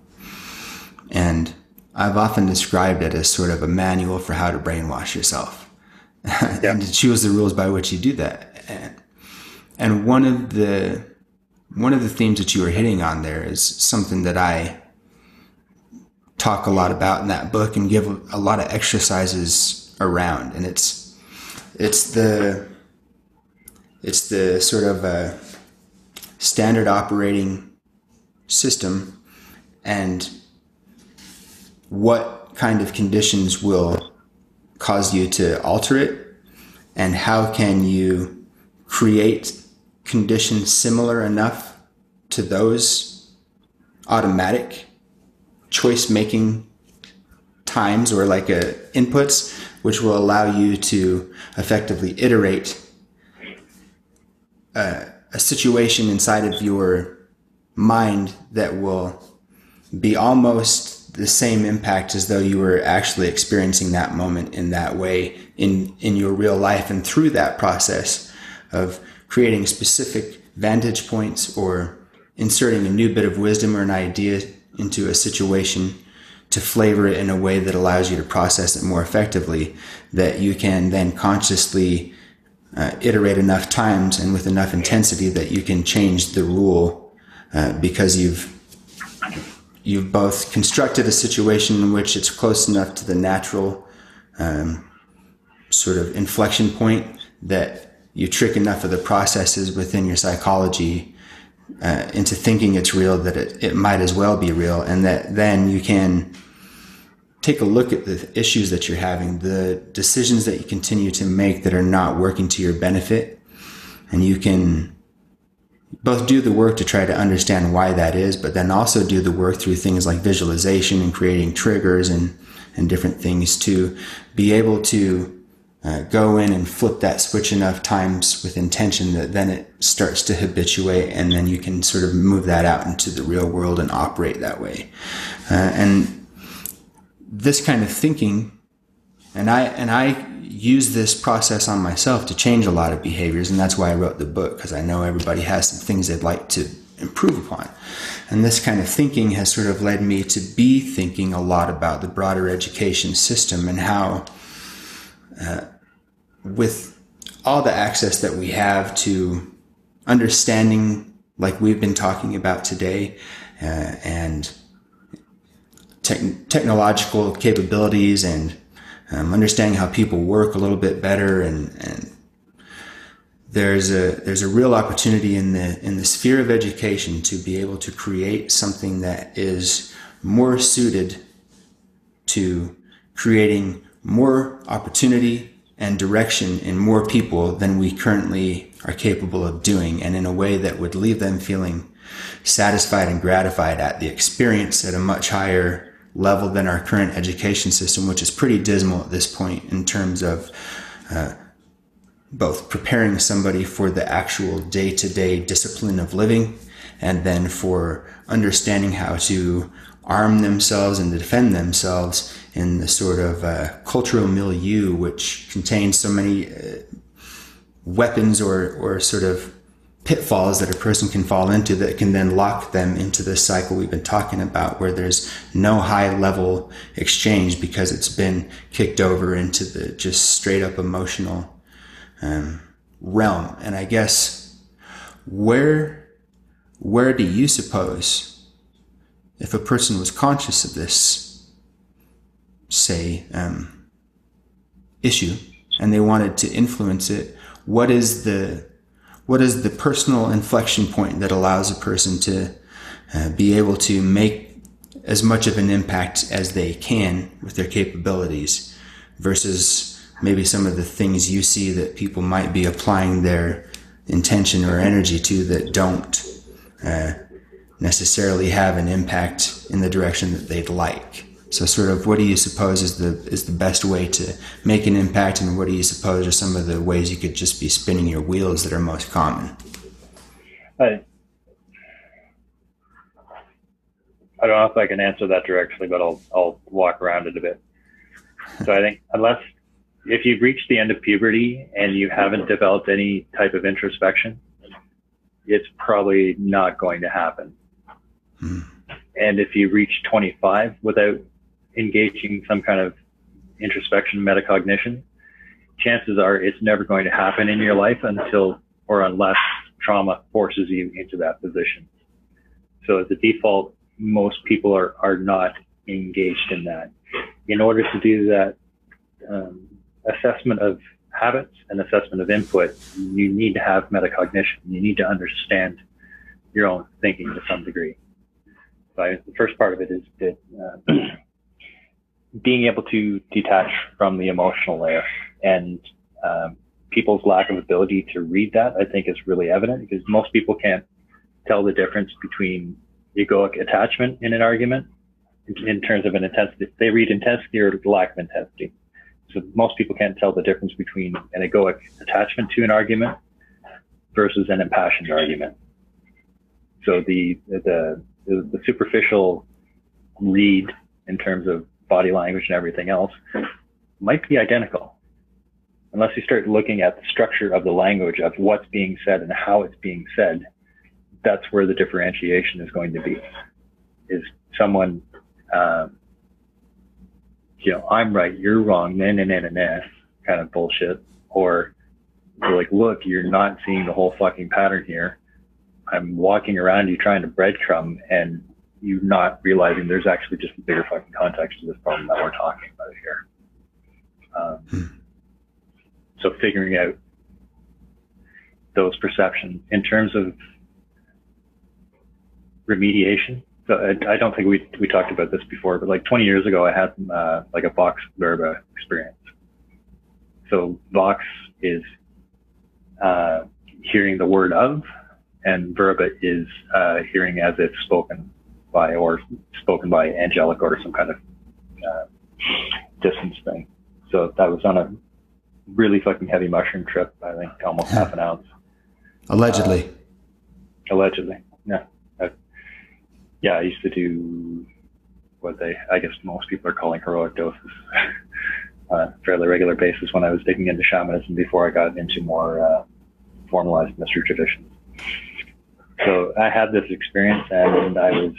And I've often described it as sort of a manual for how to brainwash yourself. Yep. And to choose the rules by which you do that. And one of the themes that you were hitting on there is something that I talk a lot about in that book and give a lot of exercises around. And it's the sort of a standard operating system and what kind of conditions will cause you to alter it, and how can you create conditions similar enough to those automatic choice-making times or inputs, which will allow you to effectively iterate a situation inside of your mind that will be almost the same impact as though you were actually experiencing that moment in that way in your real life, and through that process of creating specific vantage points or inserting a new bit of wisdom or an idea into a situation to flavor it in a way that allows you to process it more effectively, that you can then consciously iterate enough times and with enough intensity that you can change the rule, because you've both constructed a situation in which it's close enough to the natural sort of inflection point that you trick enough of the processes within your psychology into thinking it's real, that it might as well be real, and that then you can take a look at the issues that you're having, the decisions that you continue to make that are not working to your benefit, and you can both do the work to try to understand why that is, but then also do the work through things like visualization and creating triggers and different things to be able to go in and flip that switch enough times with intention that then it starts to habituate, and then you can sort of move that out into the real world and operate that way. And this kind of thinking, and I use this process on myself to change a lot of behaviors, and that's why I wrote the book, because I know everybody has some things they'd like to improve upon. And this kind of thinking has sort of led me to be thinking a lot about the broader education system and how with all the access that we have to understanding, like we've been talking about today, and technological capabilities, and understanding how people work a little bit better, and there's a real opportunity in the sphere of education to be able to create something that is more suited to creating more opportunity and direction in more people than we currently are capable of doing, and in a way that would leave them feeling satisfied and gratified at the experience at a much higher level than our current education system, which is pretty dismal at this point in terms of both preparing somebody for the actual day-to-day discipline of living, and then for understanding how to arm themselves and defend themselves in the sort of cultural milieu which contains so many weapons or sort of pitfalls that a person can fall into that can then lock them into this cycle we've been talking about, where there's no high level exchange because it's been kicked over into the just straight up emotional realm. And I guess where do you suppose, if a person was conscious of this, say, issue, and they wanted to influence it, what is the personal inflection point that allows a person to be able to make as much of an impact as they can with their capabilities versus maybe some of the things you see that people might be applying their intention or energy to that don't necessarily have an impact in the direction that they'd like? So sort of what do you suppose is the best way to make an impact, and what do you suppose are some of the ways you could just be spinning your wheels that are most common? I don't know if I can answer that directly, but I'll walk around it a bit. So I think if you've reached the end of puberty and you haven't developed any type of introspection, it's probably not going to happen. Hmm. And if you reach 25 without engaging some kind of introspection, metacognition, chances are it's never going to happen in your life until or unless trauma forces you into that position. So as a default, most people are not engaged in that. In order to do that assessment of habits and assessment of input, you need to have metacognition. You need to understand your own thinking to some degree. The first part of it is that, being able to detach from the emotional layer, and people's lack of ability to read that, I think, is really evident, because most people can't tell the difference between egoic attachment in an argument in terms of an intensity. They read intensity or lack of intensity. So most people can't tell the difference between an egoic attachment to an argument versus an impassioned argument. So the superficial read in terms of body language and everything else might be identical, unless you start looking at the structure of the language, of what's being said and how it's being said. That's where the differentiation is going to be. Is someone, I'm right, you're wrong, nah, kind of bullshit, or you're like, look, you're not seeing the whole fucking pattern here. I'm walking around you trying to breadcrumb, and you're not realizing there's actually just a bigger fucking context to this problem that we're talking about here. So figuring out those perceptions in terms of remediation. So I don't think we talked about this before, but like 20 years ago, I had like a Vox Verba experience. So Vox is hearing the word of, and verba is hearing as it's spoken by angelic or some kind of distance thing. So that was on a really fucking heavy mushroom trip, I think almost half an ounce. Allegedly. Allegedly, yeah. I used to do what I guess most people are calling heroic doses on a fairly regular basis when I was digging into shamanism before I got into more formalized mystery traditions. So I had this experience, and I was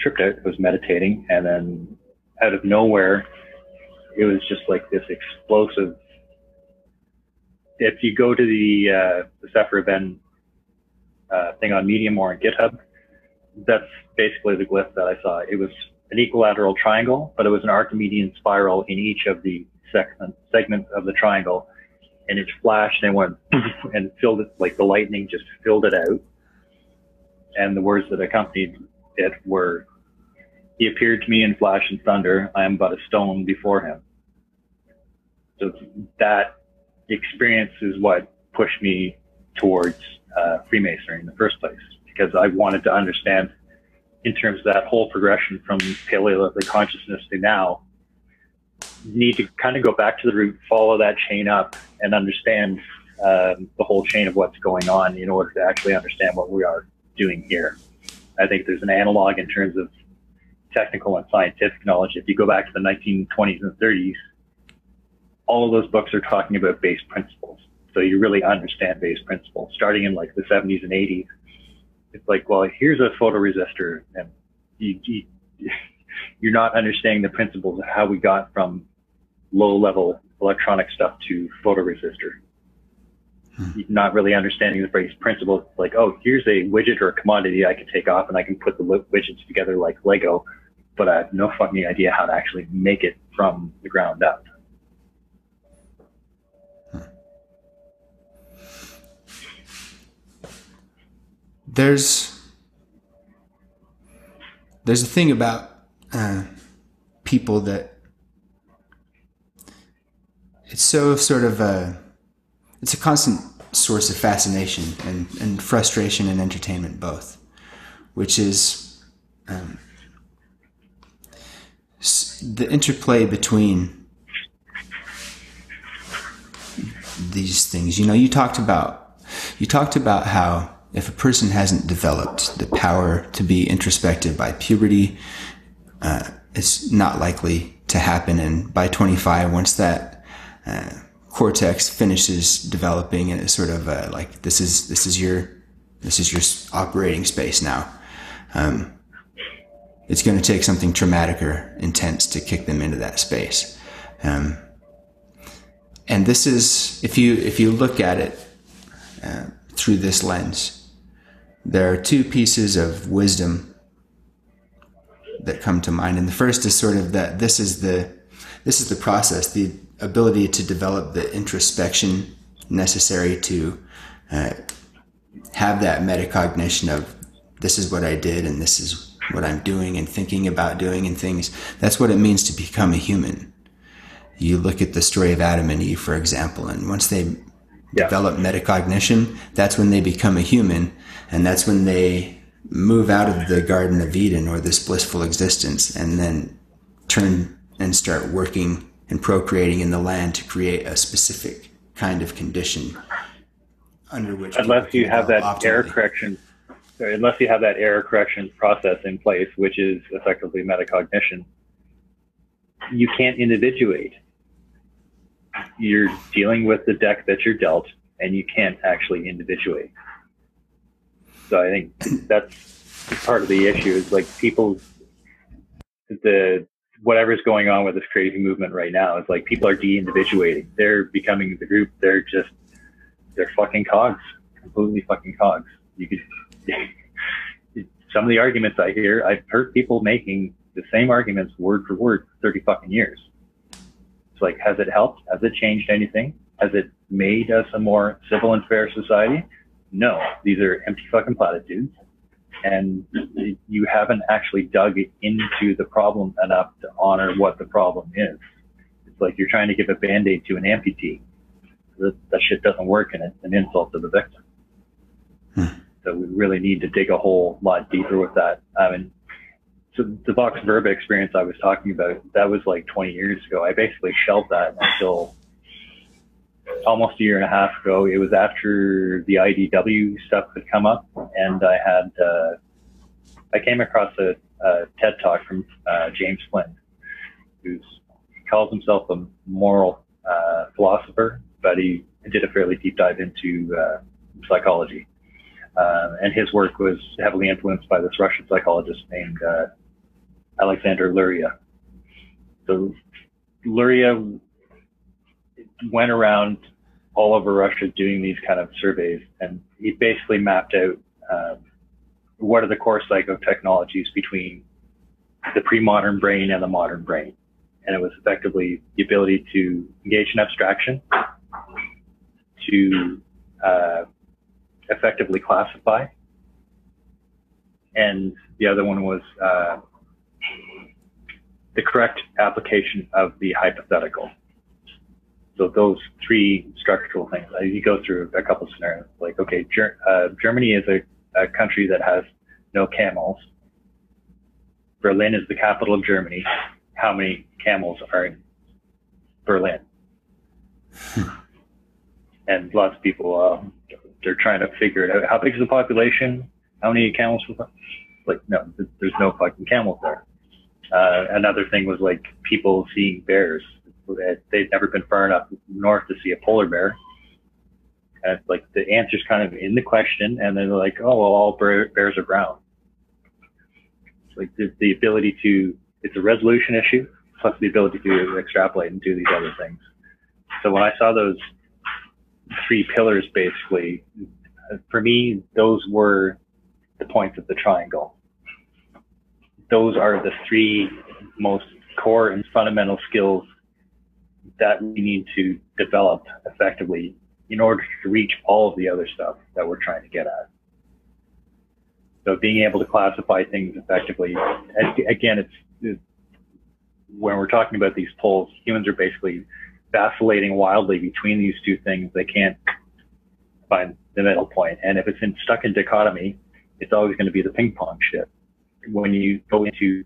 tripped out. I was meditating, and then out of nowhere, it was just like this explosive. If you go to the Sephiroth Ben thing on Medium or on GitHub, that's basically the glyph that I saw. It was an equilateral triangle, but it was an Archimedean spiral in each of the segments of the triangle. And it flashed and went and filled it, like the lightning just filled it out. And the words that accompanied it were, "He appeared to me in flash and thunder. I am but a stone before him." So that experience is what pushed me towards Freemasonry in the first place, because I wanted to understand, in terms of that whole progression from Paleolithic consciousness to now, need to kind of go back to the root, follow that chain up, and understand the whole chain of what's going on in order to actually understand what we are doing here. I think there's an analog in terms of technical and scientific knowledge. If you go back to the 1920s and 30s, all of those books are talking about base principles. So you really understand base principles. Starting in like the 70s and 80s, it's like, well, here's a photoresistor, and you're not understanding the principles of how we got from low-level electronic stuff to photoresistor. You're not really understanding the base principles. Like, oh, here's a widget or a commodity I can take off, and I can put the widgets together like Lego, but I have no fucking idea how to actually make it from the ground up. There's a thing about people that it's so sort of it's a constant source of fascination and frustration and entertainment both, which is the interplay between these things. You know, you talked about how if a person hasn't developed the power to be introspective by puberty, it's not likely to happen. And by 25, once that cortex finishes developing, and it's sort of like this is your operating space now. It's going to take something traumatic or intense to kick them into that space. And this is if you look at it through this lens. There are two pieces of wisdom that come to mind, and the first is sort of that this is the process, the ability to develop the introspection necessary to have that metacognition of this is what I did and this is what I'm doing and thinking about doing and things. That's what it means to become a human. You look at the story of Adam and Eve, for example, and once they develop metacognition, that's when they become a human, and that's when they move out of the Garden of Eden or this blissful existence and then turn and start working and procreating in the land to create a specific kind of condition under which, unless you have that optimally. Unless you have that error correction process in place, which is effectively metacognition, you can't individuate. You're dealing with the deck that you're dealt, and you can't actually individuate. So I think that's part of the issue, is like whatever's going on with this crazy movement right now is like people are de-individuating. They're becoming the group. They're fucking cogs, completely fucking cogs. You could some of the arguments I hear, I've heard people making the same arguments word for word for 30 fucking years. It's like, has it helped? Has it changed anything? Has it made us a more civil and fair society? No, these are empty fucking platitudes. And you haven't actually dug into the problem enough to honor what the problem is. It's like you're trying to give a Band-Aid to an amputee. That shit doesn't work, and it's an insult to the victim. So we really need to dig a whole lot deeper with that. I mean, so the Vox Verba experience I was talking about, that was like 20 years ago. I basically shelved that until almost a year and a half ago. It was after the IDW stuff had come up, and I had I came across a TED Talk from James Flynn, who calls himself a moral philosopher, but he did a fairly deep dive into psychology. And his work was heavily influenced by this Russian psychologist named Alexander Luria. So Luria went around all over Russia doing these kind of surveys, and he basically mapped out what are the core psychotechnologies between the pre-modern brain and the modern brain. And it was effectively the ability to engage in abstraction, to effectively classify, and the other one was the correct application of the hypothetical. So those three structural things, you go through a couple of scenarios, like, okay, Germany is a country that has no camels. Berlin is the capital of Germany. How many camels are in Berlin? And lots of people, they're trying to figure it out. How big is the population? How many camels? Like, no, there's no fucking camels there. Another thing was like people seeing bears. They've never been far enough north to see a polar bear. And it's like the answer's kind of in the question, and they're like, oh, well, all bears are brown. It's like the ability to, it's a resolution issue, plus the ability to extrapolate and do these other things. So when I saw those three pillars, basically, for me, those were the points of the triangle. Those are the three most core and fundamental skills that we need to develop effectively in order to reach all of the other stuff that we're trying to get at. So being able to classify things effectively, again, it's when we're talking about these poles, humans are basically vacillating wildly between these two things. They can't find the middle point. And if it's stuck in dichotomy, it's always going to be the ping pong shit. When you go into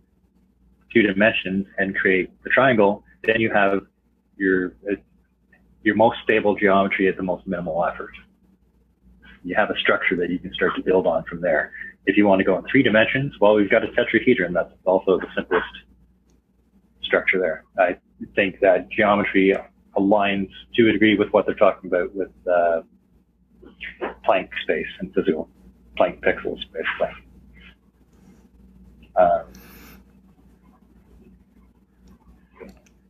two dimensions and create the triangle, then you have your most stable geometry at the most minimal effort. You have a structure that you can start to build on from there. If you want to go in three dimensions, well, we've got a tetrahedron. That's also the simplest structure there. I think that geometry aligns to a degree with what they're talking about with Planck space and physical Planck pixels, basically.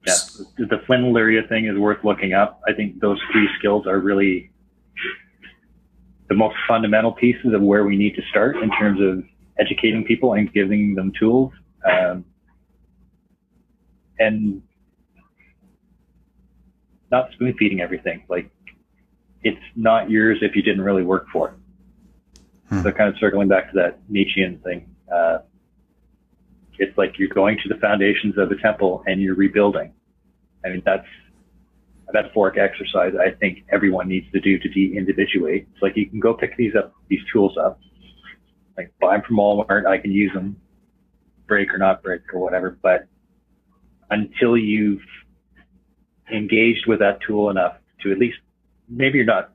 Yeah, the Flynn Luria thing is worth looking up. I think those three skills are really the most fundamental pieces of where we need to start in terms of educating people and giving them tools. And not spoon feeding everything. Like, it's not yours if you didn't really work for it. So kind of circling back to that Nietzschean thing. It's like you're going to the foundations of a temple and you're rebuilding. I mean, that's a metaphoric exercise I think everyone needs to do to de-individuate. It's like you can go pick these up, these tools up, like buy them from Walmart. I can use them, break or not break or whatever. But until you've engaged with that tool enough to at least, maybe you're not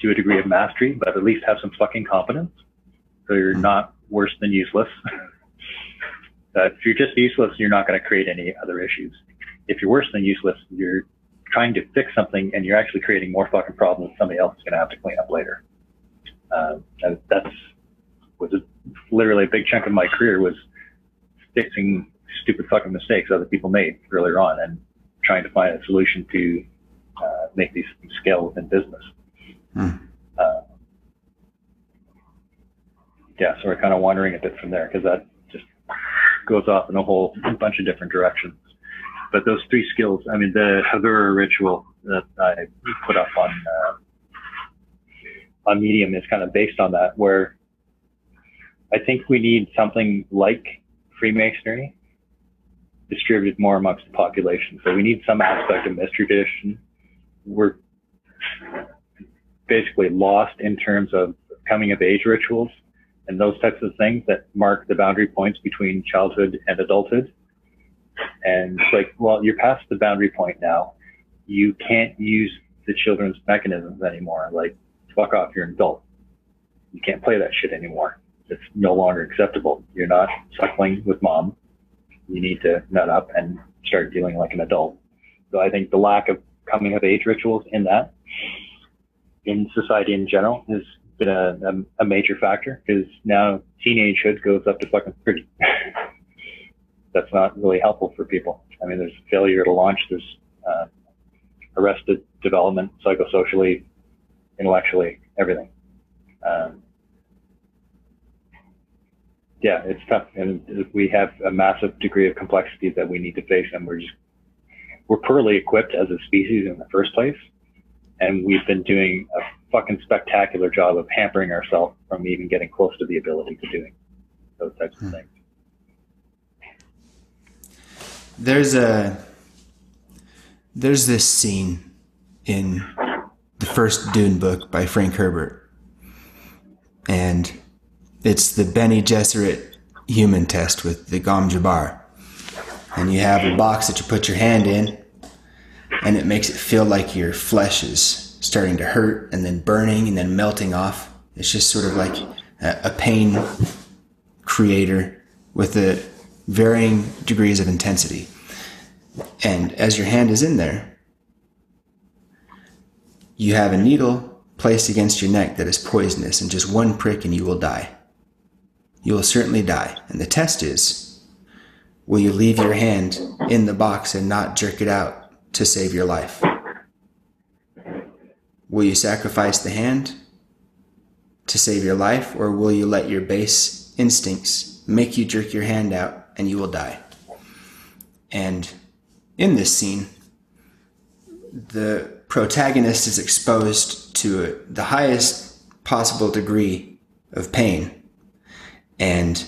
to a degree of mastery, but at least have some fucking competence, so you're not worse than useless. If you're just useless, you're not going to create any other issues. If you're worse than useless, you're trying to fix something and you're actually creating more fucking problems somebody else is going to have to clean up later. That was literally a big chunk of my career was fixing stupid fucking mistakes other people made earlier on and trying to find a solution to make these scale within business. Yeah, so we're kind of wandering a bit from there because that goes off in a whole bunch of different directions. But those three skills, I mean, the Havura ritual that I put up on Medium is kind of based on that, where I think we need something like Freemasonry distributed more amongst the population. So we need some aspect of mystery tradition. We're basically lost in terms of coming of age rituals and those types of things that mark the boundary points between childhood and adulthood. And it's like, well, you're past the boundary point now. You can't use the children's mechanisms anymore. Like, fuck off, you're an adult. You can't play that shit anymore. It's no longer acceptable. You're not suckling with mom. You need to nut up and start dealing like an adult. So I think the lack of coming of age rituals in that, in society in general, is been a major factor, because now teenagehood goes up to fucking 30. That's not really helpful for people. I mean, there's failure to launch, there's arrested development, psychosocially, intellectually, everything. Yeah, it's tough, and we have a massive degree of complexity that we need to face, and we're poorly equipped as a species in the first place. And we've been doing a fucking spectacular job of hampering ourselves from even getting close to the ability to doing those types of things. There's this scene in the first Dune book by Frank Herbert, and it's the Bene Gesserit human test with the Gom Jabbar, and you have a box that you put your hand in, and it makes it feel like your flesh is starting to hurt and then burning and then melting off. It's just sort of like a pain creator with a varying degrees of intensity. And as your hand is in there, you have a needle placed against your neck that is poisonous, and just one prick and you will die. You will certainly die. And the test is, will you leave your hand in the box and not jerk it out to save your life? Will you sacrifice the hand to save your life, or will you let your base instincts make you jerk your hand out and you will die? And in this scene, the protagonist is exposed to the highest possible degree of pain and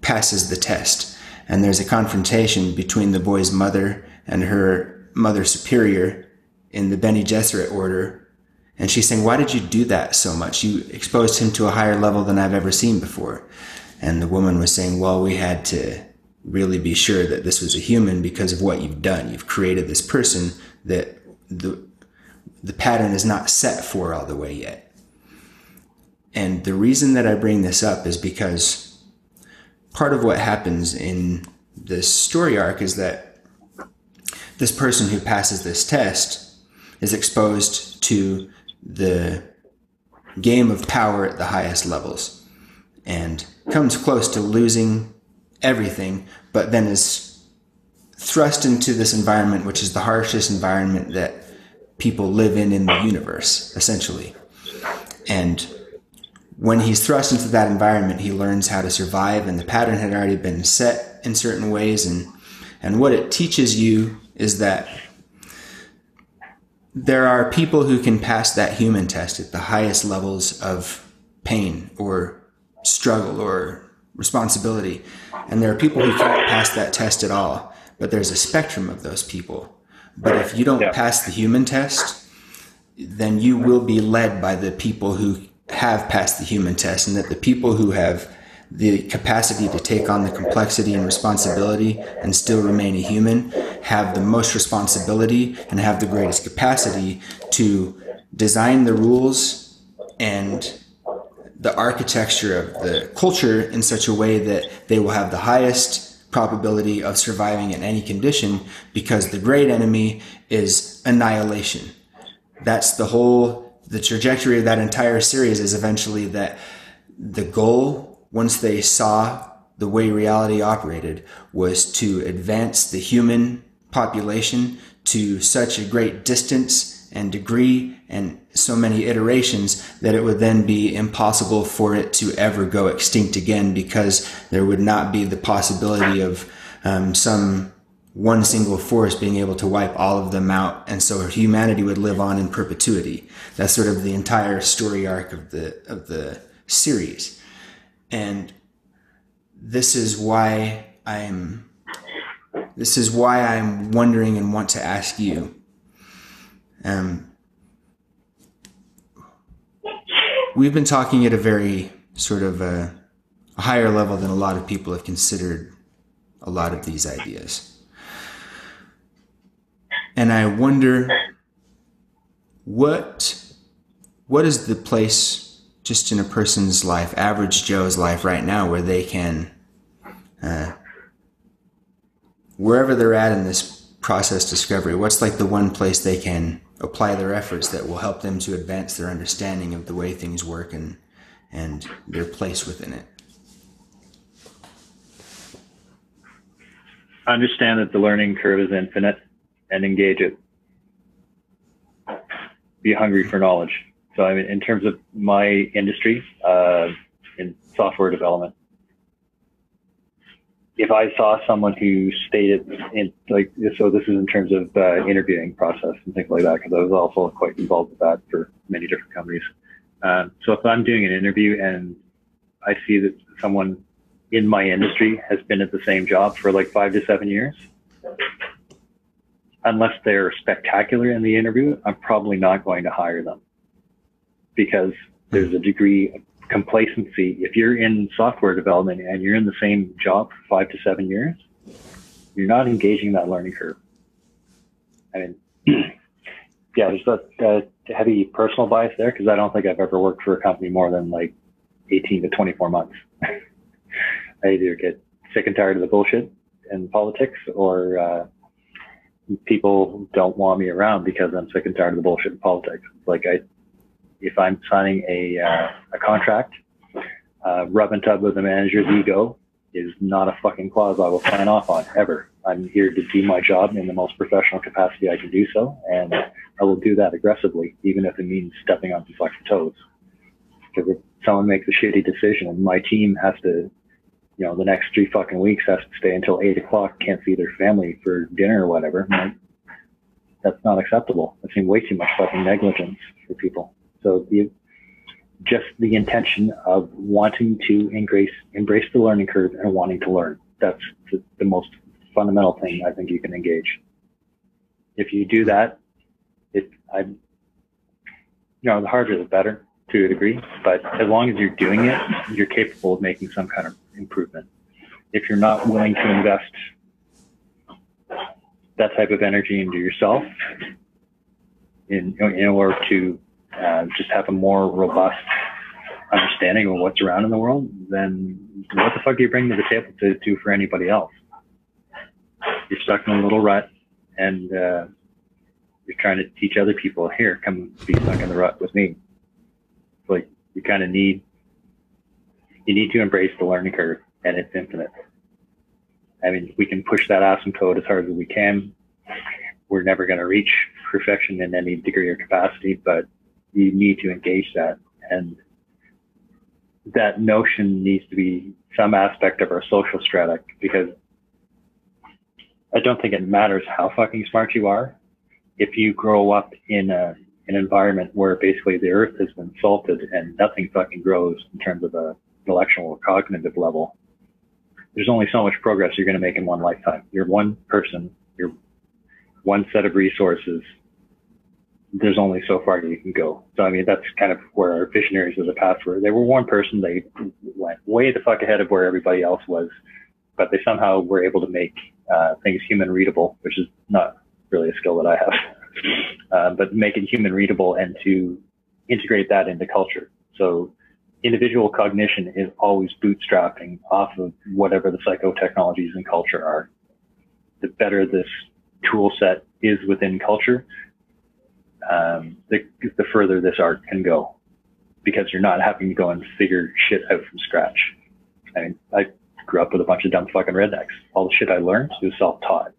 passes the test. And there's a confrontation between the boy's mother and her mother superior in the Bene Gesserit order. And she's saying, why did you do that so much? You exposed him to a higher level than I've ever seen before. And the woman was saying, well, we had to really be sure that this was a human because of what you've done. You've created this person that the pattern is not set for all the way yet. And the reason that I bring this up is because part of what happens in this story arc is that this person who passes this test is exposed to the game of power at the highest levels and comes close to losing everything, but then is thrust into this environment, which is the harshest environment that people live in the universe, essentially. And when he's thrust into that environment, he learns how to survive, and the pattern had already been set in certain ways. And what it teaches you is that there are people who can pass that human test at the highest levels of pain or struggle or responsibility. And there are people who can't pass that test at all, but there's a spectrum of those people. But if you don't pass the human test, then you will be led by the people who have passed the human test, and that the people who have the capacity to take on the complexity and responsibility and still remain a human have the most responsibility and have the greatest capacity to design the rules and the architecture of the culture in such a way that they will have the highest probability of surviving in any condition, because the great enemy is annihilation. That's the whole, the trajectory of that entire series is eventually that the goal, once they saw the way reality operated, was to advance the human population to such a great distance and degree and so many iterations that it would then be impossible for it to ever go extinct again, because there would not be the possibility of some one single force being able to wipe all of them out, and so humanity would live on in perpetuity. That's sort of the entire story arc of the series. And this is why I'm wondering and want to ask you. We've been talking at a very sort of a higher level than a lot of people have considered a lot of these ideas. And I wonder what is the place just in a person's life, average Joe's life right now, where they can, wherever they're at in this process discovery, what's like the one place they can apply their efforts that will help them to advance their understanding of the way things work and their place within it? Understand that the learning curve is infinite and engage it. Be hungry for knowledge. So I mean, in terms of my industry, in software development, if I saw someone who stated, this is in terms of interviewing process and things like that, because I was also quite involved with that for many different companies. So if I'm doing an interview and I see that someone in my industry has been at the same job for like 5 to 7 years, unless they're spectacular in the interview, I'm probably not going to hire them. Because there's a degree of complacency. If you're in software development and you're in the same job for 5 to 7 years, you're not engaging that learning curve. I mean, yeah, there's that heavy personal bias there, because I don't think I've ever worked for a company more than like 18 to 24 months. I either get sick and tired of the bullshit in politics, or people don't want me around because I'm sick and tired of the bullshit in politics. Like, if I'm signing a contract, rub and tub of the manager's ego is not a fucking clause I will sign off on ever. I'm here to do my job in the most professional capacity I can do so, and I will do that aggressively, even if it means stepping on some fucking toes. Because if someone makes a shitty decision and my team has to, you know, the next 3 fucking weeks has to stay until 8 o'clock, can't see their family for dinner or whatever, like, that's not acceptable. I've seen way too much fucking negligence for people. So just the intention of wanting to embrace the learning curve and wanting to learn. That's the most fundamental thing I think you can engage. If you do that, the harder the better to a degree, but as long as you're doing it, you're capable of making some kind of improvement. If you're not willing to invest that type of energy into yourself in order to just have a more robust understanding of what's around in the world, then what the fuck do you bring to the table to do for anybody else? You're stuck in a little rut, and you're trying to teach other people, here, come be stuck in the rut with me. Like, you kind of need to embrace the learning curve, and it's infinite. I mean, we can push that awesome code as hard as we can. We're never going to reach perfection in any degree or capacity, but you need to engage that, and that notion needs to be some aspect of our social strata, because I don't think it matters how fucking smart you are. If you grow up in an environment where basically the earth has been salted and nothing fucking grows in terms of a intellectual or cognitive level, there's only so much progress you're going to make in one lifetime. You're one person, you're one set of resources. There's only so far you can go. So, I mean, that's kind of where our visionaries of the past were. They were one person. They went way the fuck ahead of where everybody else was, but they somehow were able to make things human readable, which is not really a skill that I have, but make it human readable and to integrate that into culture. So individual cognition is always bootstrapping off of whatever the psychotechnologies in culture are. The better this tool set is within culture, the further this art can go, because you're not having to go and figure shit out from scratch. I mean, I grew up with a bunch of dumb fucking rednecks. All the shit I learned was self-taught.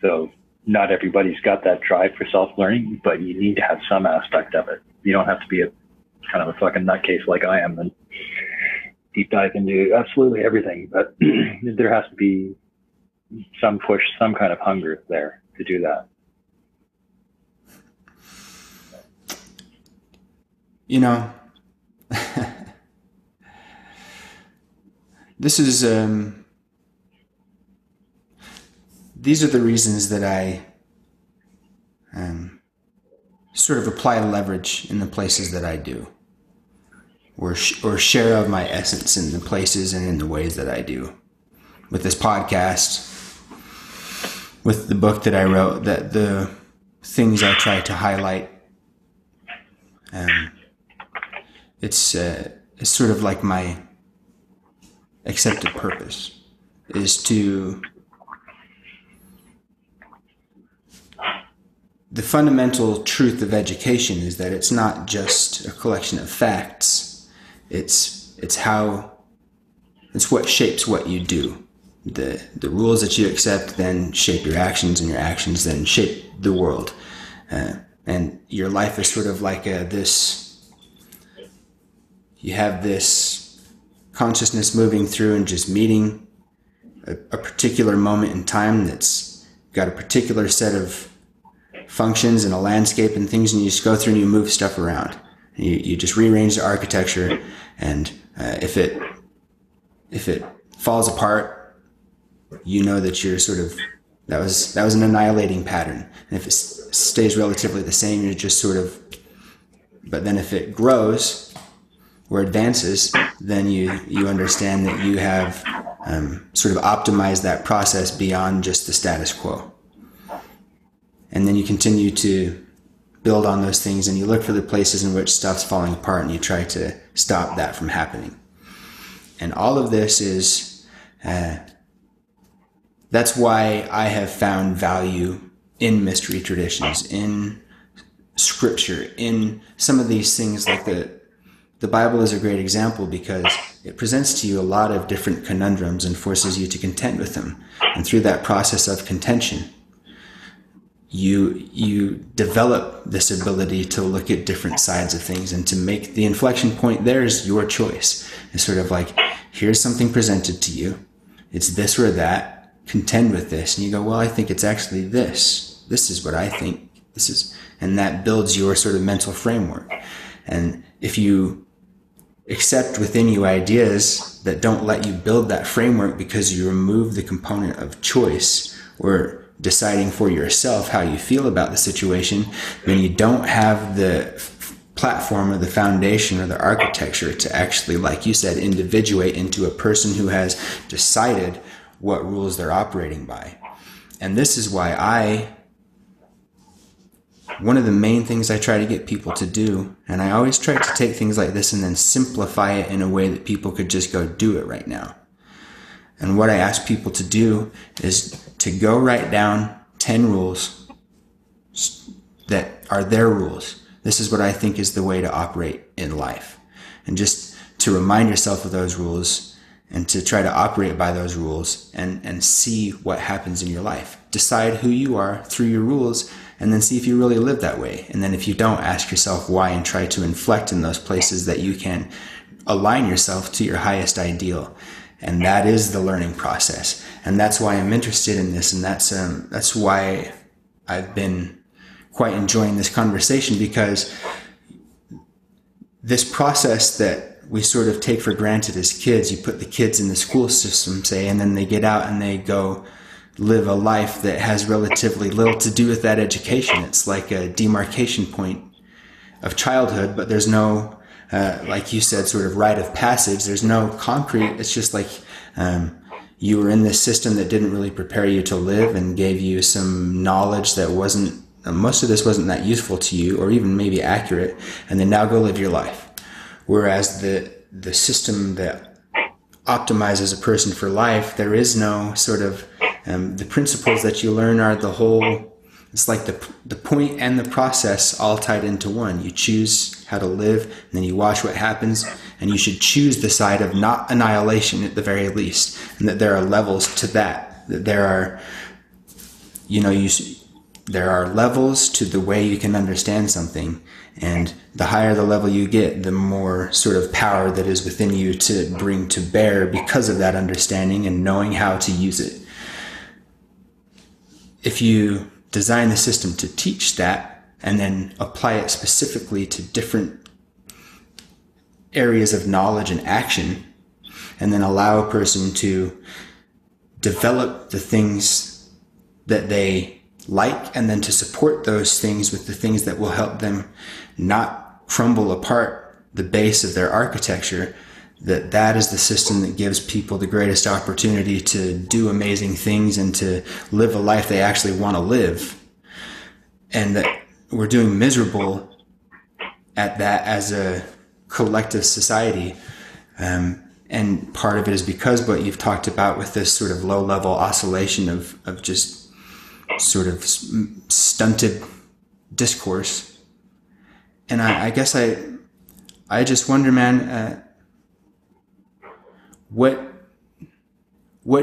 So not everybody's got that drive for self-learning, but you need to have some aspect of it. You don't have to be a kind of a fucking nutcase like I am and deep dive into absolutely everything, but there has to be some push, some kind of hunger there to do that. You know, this is, these are the reasons that I sort of apply leverage in the places that I do, or share of my essence in the places and in the ways that I do. With this podcast, with the book that I wrote, that the things I try to highlight, it's sort of like my accepted purpose is to, the fundamental truth of education is that it's not just a collection of facts. It's what shapes what you do. The rules that you accept then shape your actions, and your actions then shape the world. And your life is sort of like this. You have this consciousness moving through and just meeting a particular moment in time that's got a particular set of functions and a landscape and things, and you just go through and you move stuff around. You just rearrange the architecture, and if it falls apart, you know that you're sort of, that was an annihilating pattern. And if it stays relatively the same, you're just sort of, but then if it grows or advances, then you understand that you have sort of optimized that process beyond just the status quo. And then you continue to build on those things, and you look for the places in which stuff's falling apart, and you try to stop that from happening. And all of this is, that's why I have found value in mystery traditions, in scripture, in some of these things like the Bible is a great example, because it presents to you a lot of different conundrums and forces you to contend with them. And through that process of contention, you develop this ability to look at different sides of things and to make the inflection point. There's your choice. It's sort of like, here's something presented to you. It's this or that. Contend with this. And you go, well, I think it's actually this. This is what I think. This is, and that builds your sort of mental framework. And if you accept within you ideas that don't let you build that framework because you remove the component of choice or deciding for yourself how you feel about the situation, then you don't have the platform or the foundation or the architecture to actually, like you said, individuate into a person who has decided what rules they're operating by. And this is why one of the main things I try to get people to do, and I always try to take things like this and then simplify it in a way that people could just go do it right now. And what I ask people to do is to go write down 10 rules that are their rules. This is what I think is the way to operate in life. And just to remind yourself of those rules and to try to operate by those rules and see what happens in your life. Decide who you are through your rules and then see if you really live that way. And then if you don't, ask yourself why and try to inflect in those places that you can align yourself to your highest ideal. And that is the learning process. And that's why I'm interested in this. And that's why I've been quite enjoying this conversation, because this process that we sort of take for granted as kids, you put the kids in the school system, say, and then they get out and they go live a life that has relatively little to do with that education. It's like a demarcation point of childhood, but there's no... like you said, sort of rite of passage. There's no concrete. It's just like you were in this system that didn't really prepare you to live and gave you some knowledge that wasn't, most of this wasn't that useful to you or even maybe accurate, and then now go live your life. Whereas the system that optimizes a person for life, there is no sort of, the principles that you learn are the whole, it's like the point and the process all tied into one. You choose how to live, and then you watch what happens, and you should choose the side of not annihilation at the very least, and that there are levels to that. That there are, there are levels to the way you can understand something, and the higher the level you get, the more sort of power that is within you to bring to bear because of that understanding and knowing how to use it. If you design the system to teach that and then apply it specifically to different areas of knowledge and action, and then allow a person to develop the things that they like and then to support those things with the things that will help them not crumble apart the base of their architecture, that is the system that gives people the greatest opportunity to do amazing things and to live a life they actually want to live. And that we're doing miserable at that as a collective society. And part of it is because what you've talked about with this sort of low-level oscillation of just sort of stunted discourse. And I guess I just wonder, man... What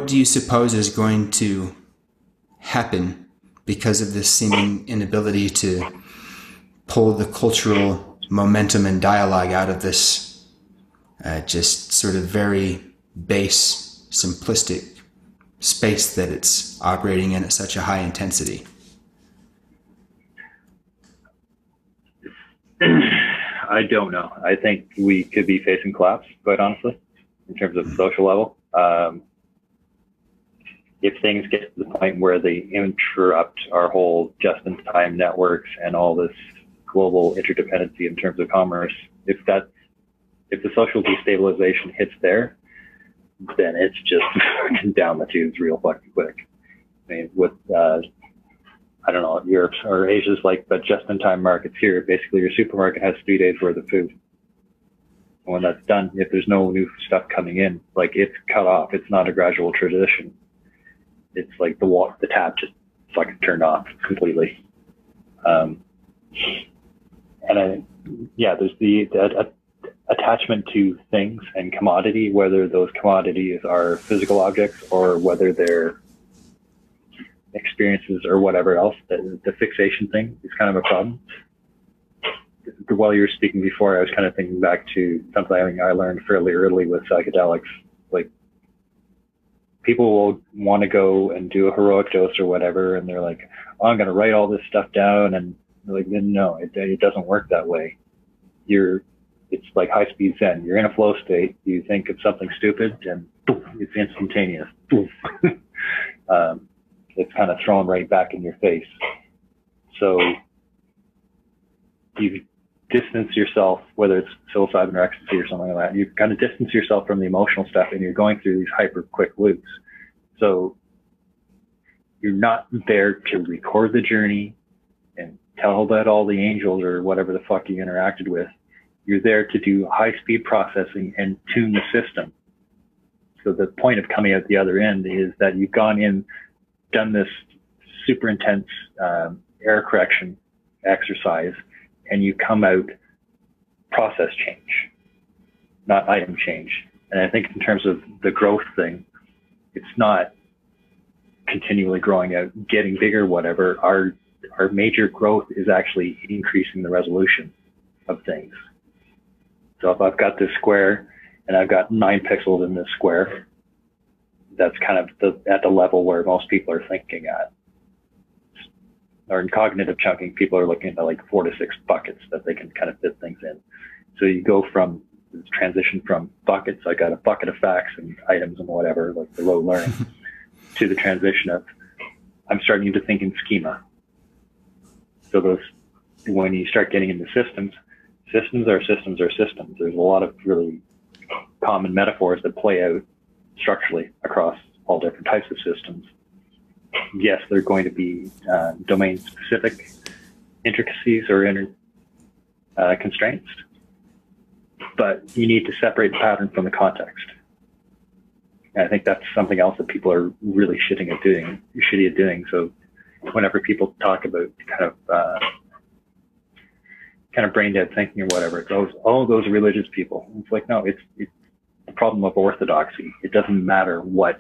do you suppose is going to happen because of this seeming inability to pull the cultural momentum and dialogue out of this just sort of very base, simplistic space that it's operating in at such a high intensity? I don't know. I think we could be facing collapse, quite honestly. In terms of social level, if things get to the point where they interrupt our whole just-in-time networks and all this global interdependency in terms of commerce, if the social destabilization hits there, then it's just down the tubes real fucking quick. I mean, with I don't know what Europe or Asia's like, but just-in-time markets here, basically your supermarket has 3 days worth of food. when that's done, if there's no new stuff coming in, like, it's cut off. It's not a gradual transition. It's like the tap just fucking turned off completely. And I, yeah, there's the attachment to things and commodity, whether those commodities are physical objects or whether they're experiences or whatever else. The fixation thing is kind of a problem. While you were speaking before, I was kind of thinking back to something I learned fairly early with psychedelics. Like, people will want to go and do a heroic dose or whatever, and they're like, oh, I'm going to write all this stuff down. And they're like, no, it doesn't work that way. It's like high-speed Zen. You're in a flow state. You think of something stupid, and boom, it's instantaneous. Boom. It's kind of thrown right back in your face. So you distance yourself, whether it's psilocybin or ecstasy or something like that, you kind of distance yourself from the emotional stuff, and you're going through these hyper quick loops. So you're not there to record the journey and tell about all the angels or whatever the fuck you interacted with. You're there to do high speed processing and tune the system. So the point of coming out the other end is that you've gone in, done this super intense error correction exercise, and you come out process change, not item change. And I think in terms of the growth thing, it's not continually growing out, getting bigger, whatever. Our major growth is actually increasing the resolution of things. So if I've got this square and I've got 9 pixels in this square, that's kind of at the level where most people are thinking at. Or in cognitive chunking, people are looking at like 4 to 6 buckets that they can kind of fit things in. So you go from this transition from buckets, I got a bucket of facts and items and whatever, like the rote learning, to the transition of, I'm starting to think in schema. So those, when you start getting into systems, systems are systems. There's a lot of really common metaphors that play out structurally across all different types of systems. Yes, they're going to be domain-specific intricacies or constraints, but you need to separate the pattern from the context. And I think that's something else that people are really shitty at doing. So whenever people talk about kind of brain dead thinking or whatever, it goes, oh, those are religious people. It's like, no, it's the problem of orthodoxy. It doesn't matter what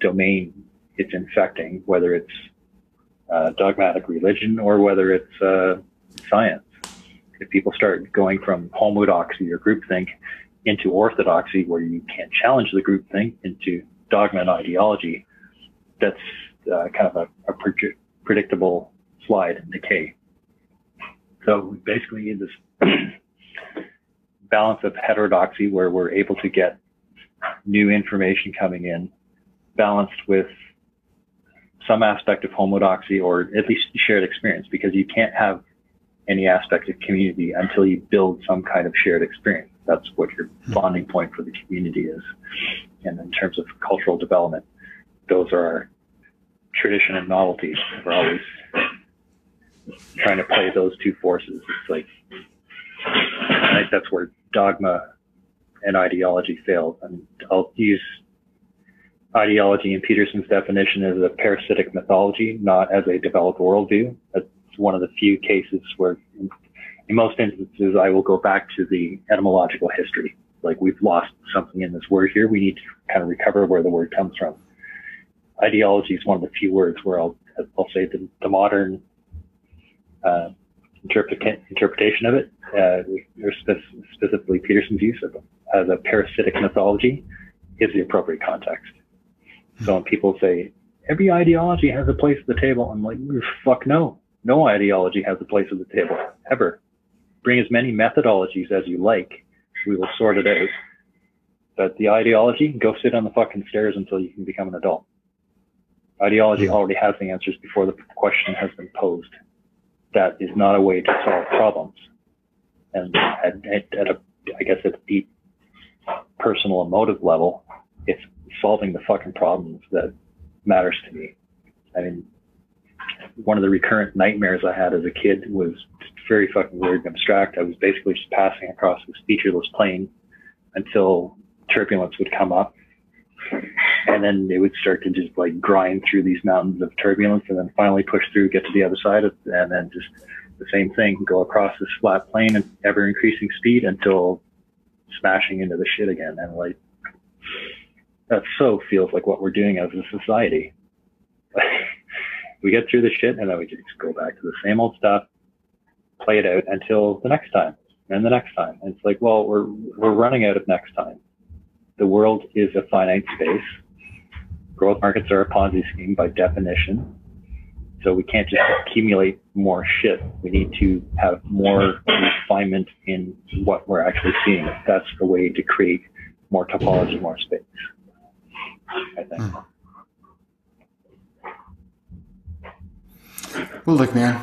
domain it's infecting, whether it's dogmatic religion or whether it's science. If people start going from homodoxy or groupthink into orthodoxy, where you can't challenge the groupthink, into dogma and ideology, that's kind of a predictable slide and decay. So basically you need this balance of heterodoxy, where we're able to get new information coming in, balanced with some aspect of homodoxy, or at least shared experience, because you can't have any aspect of community until you build some kind of shared experience. That's what your bonding point for the community is. And in terms of cultural development, those are our tradition and novelty. We're always trying to play those two forces. It's like, I think that's where dogma and ideology fail. And I'll use ideology in Peterson's definition as a parasitic mythology, not as a developed worldview. That's one of the few cases where, in most instances, I will go back to the etymological history. Like, we've lost something in this word here. We need to kind of recover where the word comes from. Ideology is one of the few words where I'll say the modern interpretation of it, or specifically Peterson's use of it, as a parasitic mythology, is the appropriate context. So when people say, every ideology has a place at the table, I'm like, fuck no. No ideology has a place at the table, ever. Bring as many methodologies as you like. We will sort it out. But the ideology, go sit on the fucking stairs until you can become an adult. Ideology already has the answers before the question has been posed. That is not a way to solve problems. And at a deep personal emotive level, it's solving the fucking problems that matters to me. I mean, one of the recurrent nightmares I had as a kid was very fucking weird and abstract. I was basically just passing across this featureless plane until turbulence would come up. And then it would start to just like grind through these mountains of turbulence and then finally push through, get to the other side of, and then just the same thing, go across this flat plane at ever increasing speed until smashing into the shit again. And like, that so feels like what we're doing as a society. We get through the shit and then we just go back to the same old stuff, play it out until the next time and the next time. And it's like, well, we're running out of next time. The world is a finite space. Growth markets are a Ponzi scheme by definition. So we can't just accumulate more shit. We need to have more refinement in what we're actually seeing. That's the way to create more topology, more space, I think. Well, look, man,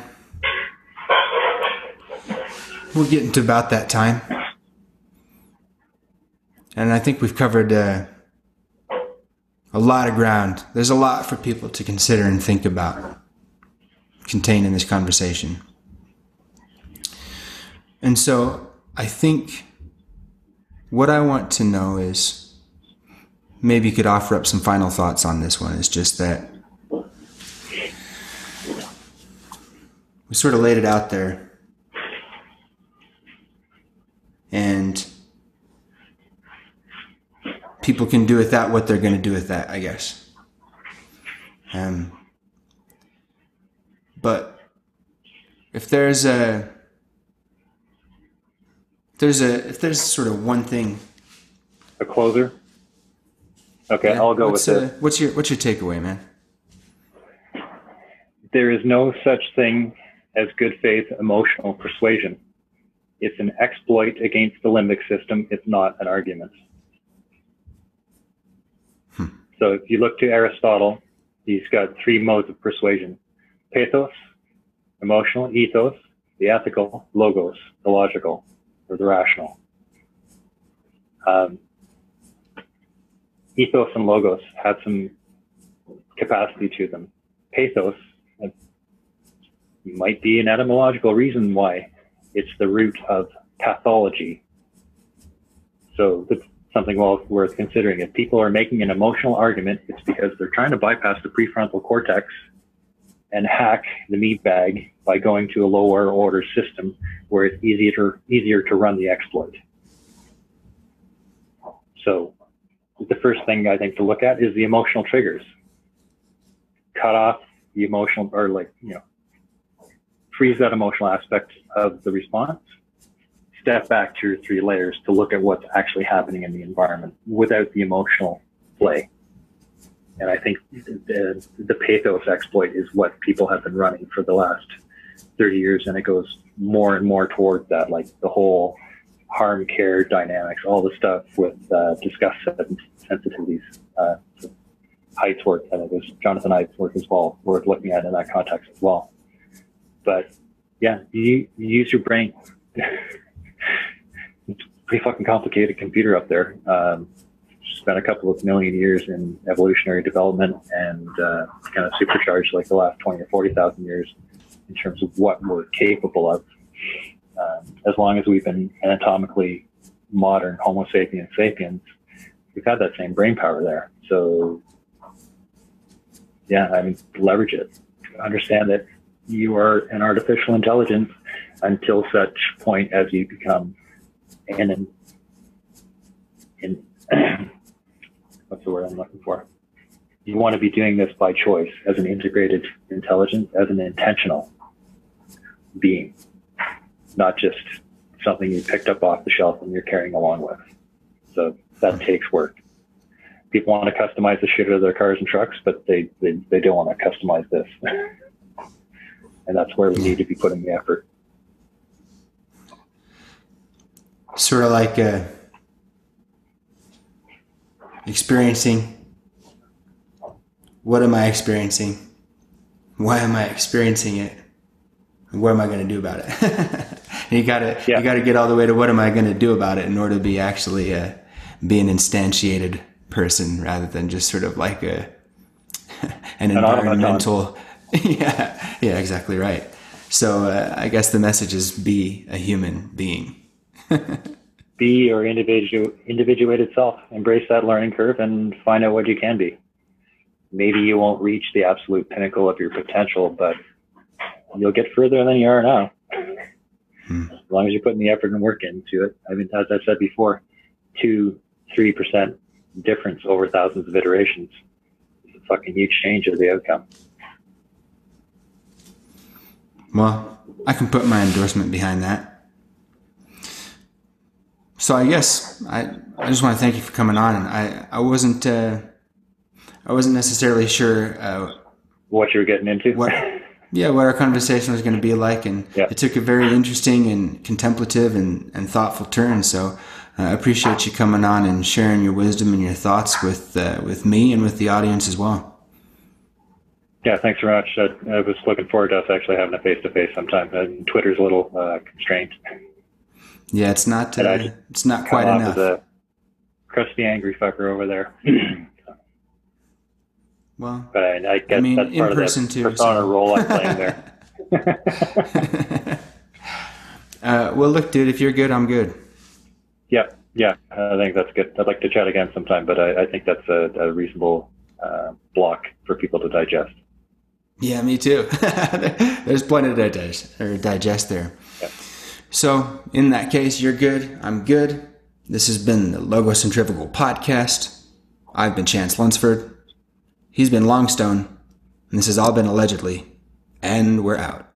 we're getting to about that time. And I think we've covered a lot of ground. There's a lot for people to consider and think about contained in this conversation. And so I think what I want to know is, maybe you could offer up some final thoughts on this one. It's just that we sort of laid it out there. And people can do with that what they're going to do with that, I guess. But if there's sort of one thing, a closer. Okay, yeah, I'll go with it. What's your takeaway, man? There is no such thing as good faith emotional persuasion. It's an exploit against the limbic system. It's not an argument. So if you look to Aristotle, he's got three modes of persuasion: pathos, emotional, ethos, the ethical, logos, the logical, or the rational. Ethos and logos have some capacity to them. Pathos might be an etymological reason why it's the root of pathology. So the something worth considering. If people are making an emotional argument, it's because they're trying to bypass the prefrontal cortex and hack the meat bag by going to a lower order system where it's easier to run the exploit. So the first thing I think to look at is the emotional triggers. Cut off the emotional, or like, you know, freeze that emotional aspect of the response. Step back 2 or 3 layers to look at what's actually happening in the environment without the emotional play. And I think the pathos exploit is what people have been running for the last 30 years. And it goes more and more towards that, like the whole harm care dynamics, all the stuff with disgust sensitivities, Height's work, and it was Jonathan Height's work as well, worth looking at in that context as well. But yeah, you use your brain. It's a pretty fucking complicated computer up there. Spent a couple of million years in evolutionary development and kind of supercharged like the last 20 or 40,000 years in terms of what we're capable of. As long as we've been anatomically modern Homo sapiens sapiens, we've had that same brain power there. So yeah, I mean, leverage it. Understand that you are an artificial intelligence until such point as you become what's the word I'm looking for? You want to be doing this by choice, as an integrated intelligence, as an intentional being, not just something you picked up off the shelf and you're carrying along with. So that takes work. People want to customize the shit out of their cars and trucks, but they don't want to customize this. And that's where we need to be putting the effort. Sort of like experiencing. What am I experiencing? Why am I experiencing it? And what am I going to do about it? And you gotta get all the way to what am I going to do about it in order to be actually be an instantiated person rather than just sort of like an environmental. Yeah, exactly right. So I guess the message is be a human being. Be your individuated self. Embrace that learning curve and find out what you can be. Maybe you won't reach the absolute pinnacle of your potential, but you'll get further than you are now. As long as you're putting the effort and work into it. I mean, as I've said before, 2-3% difference over thousands of iterations is a fucking huge change of the outcome. Well, I can put my endorsement behind that. So I guess I just want to thank you for coming on. And I wasn't necessarily sure what you were getting into. What our conversation was going to be like, and it took a very interesting and contemplative and thoughtful turn. So I appreciate you coming on and sharing your wisdom and your thoughts with me and with the audience as well. Yeah, thanks very much. I was looking forward to us actually having a face-to-face sometime. Twitter's a little constrained. Yeah, it's not quite enough. A crusty, angry fucker over there. Well, but I guess that's part of the persona role I'm playing there. Well, look, dude, if you're good, I'm good. Yeah, I think that's good. I'd like to chat again sometime, but I think that's a reasonable block for people to digest. Yeah, me too. There's plenty to digest there. Yeah. So in that case, you're good. I'm good. This has been the Logos and Trivial podcast. I've been Chance Lunsford. He's been Longstone. And this has all been Allegedly. And we're out.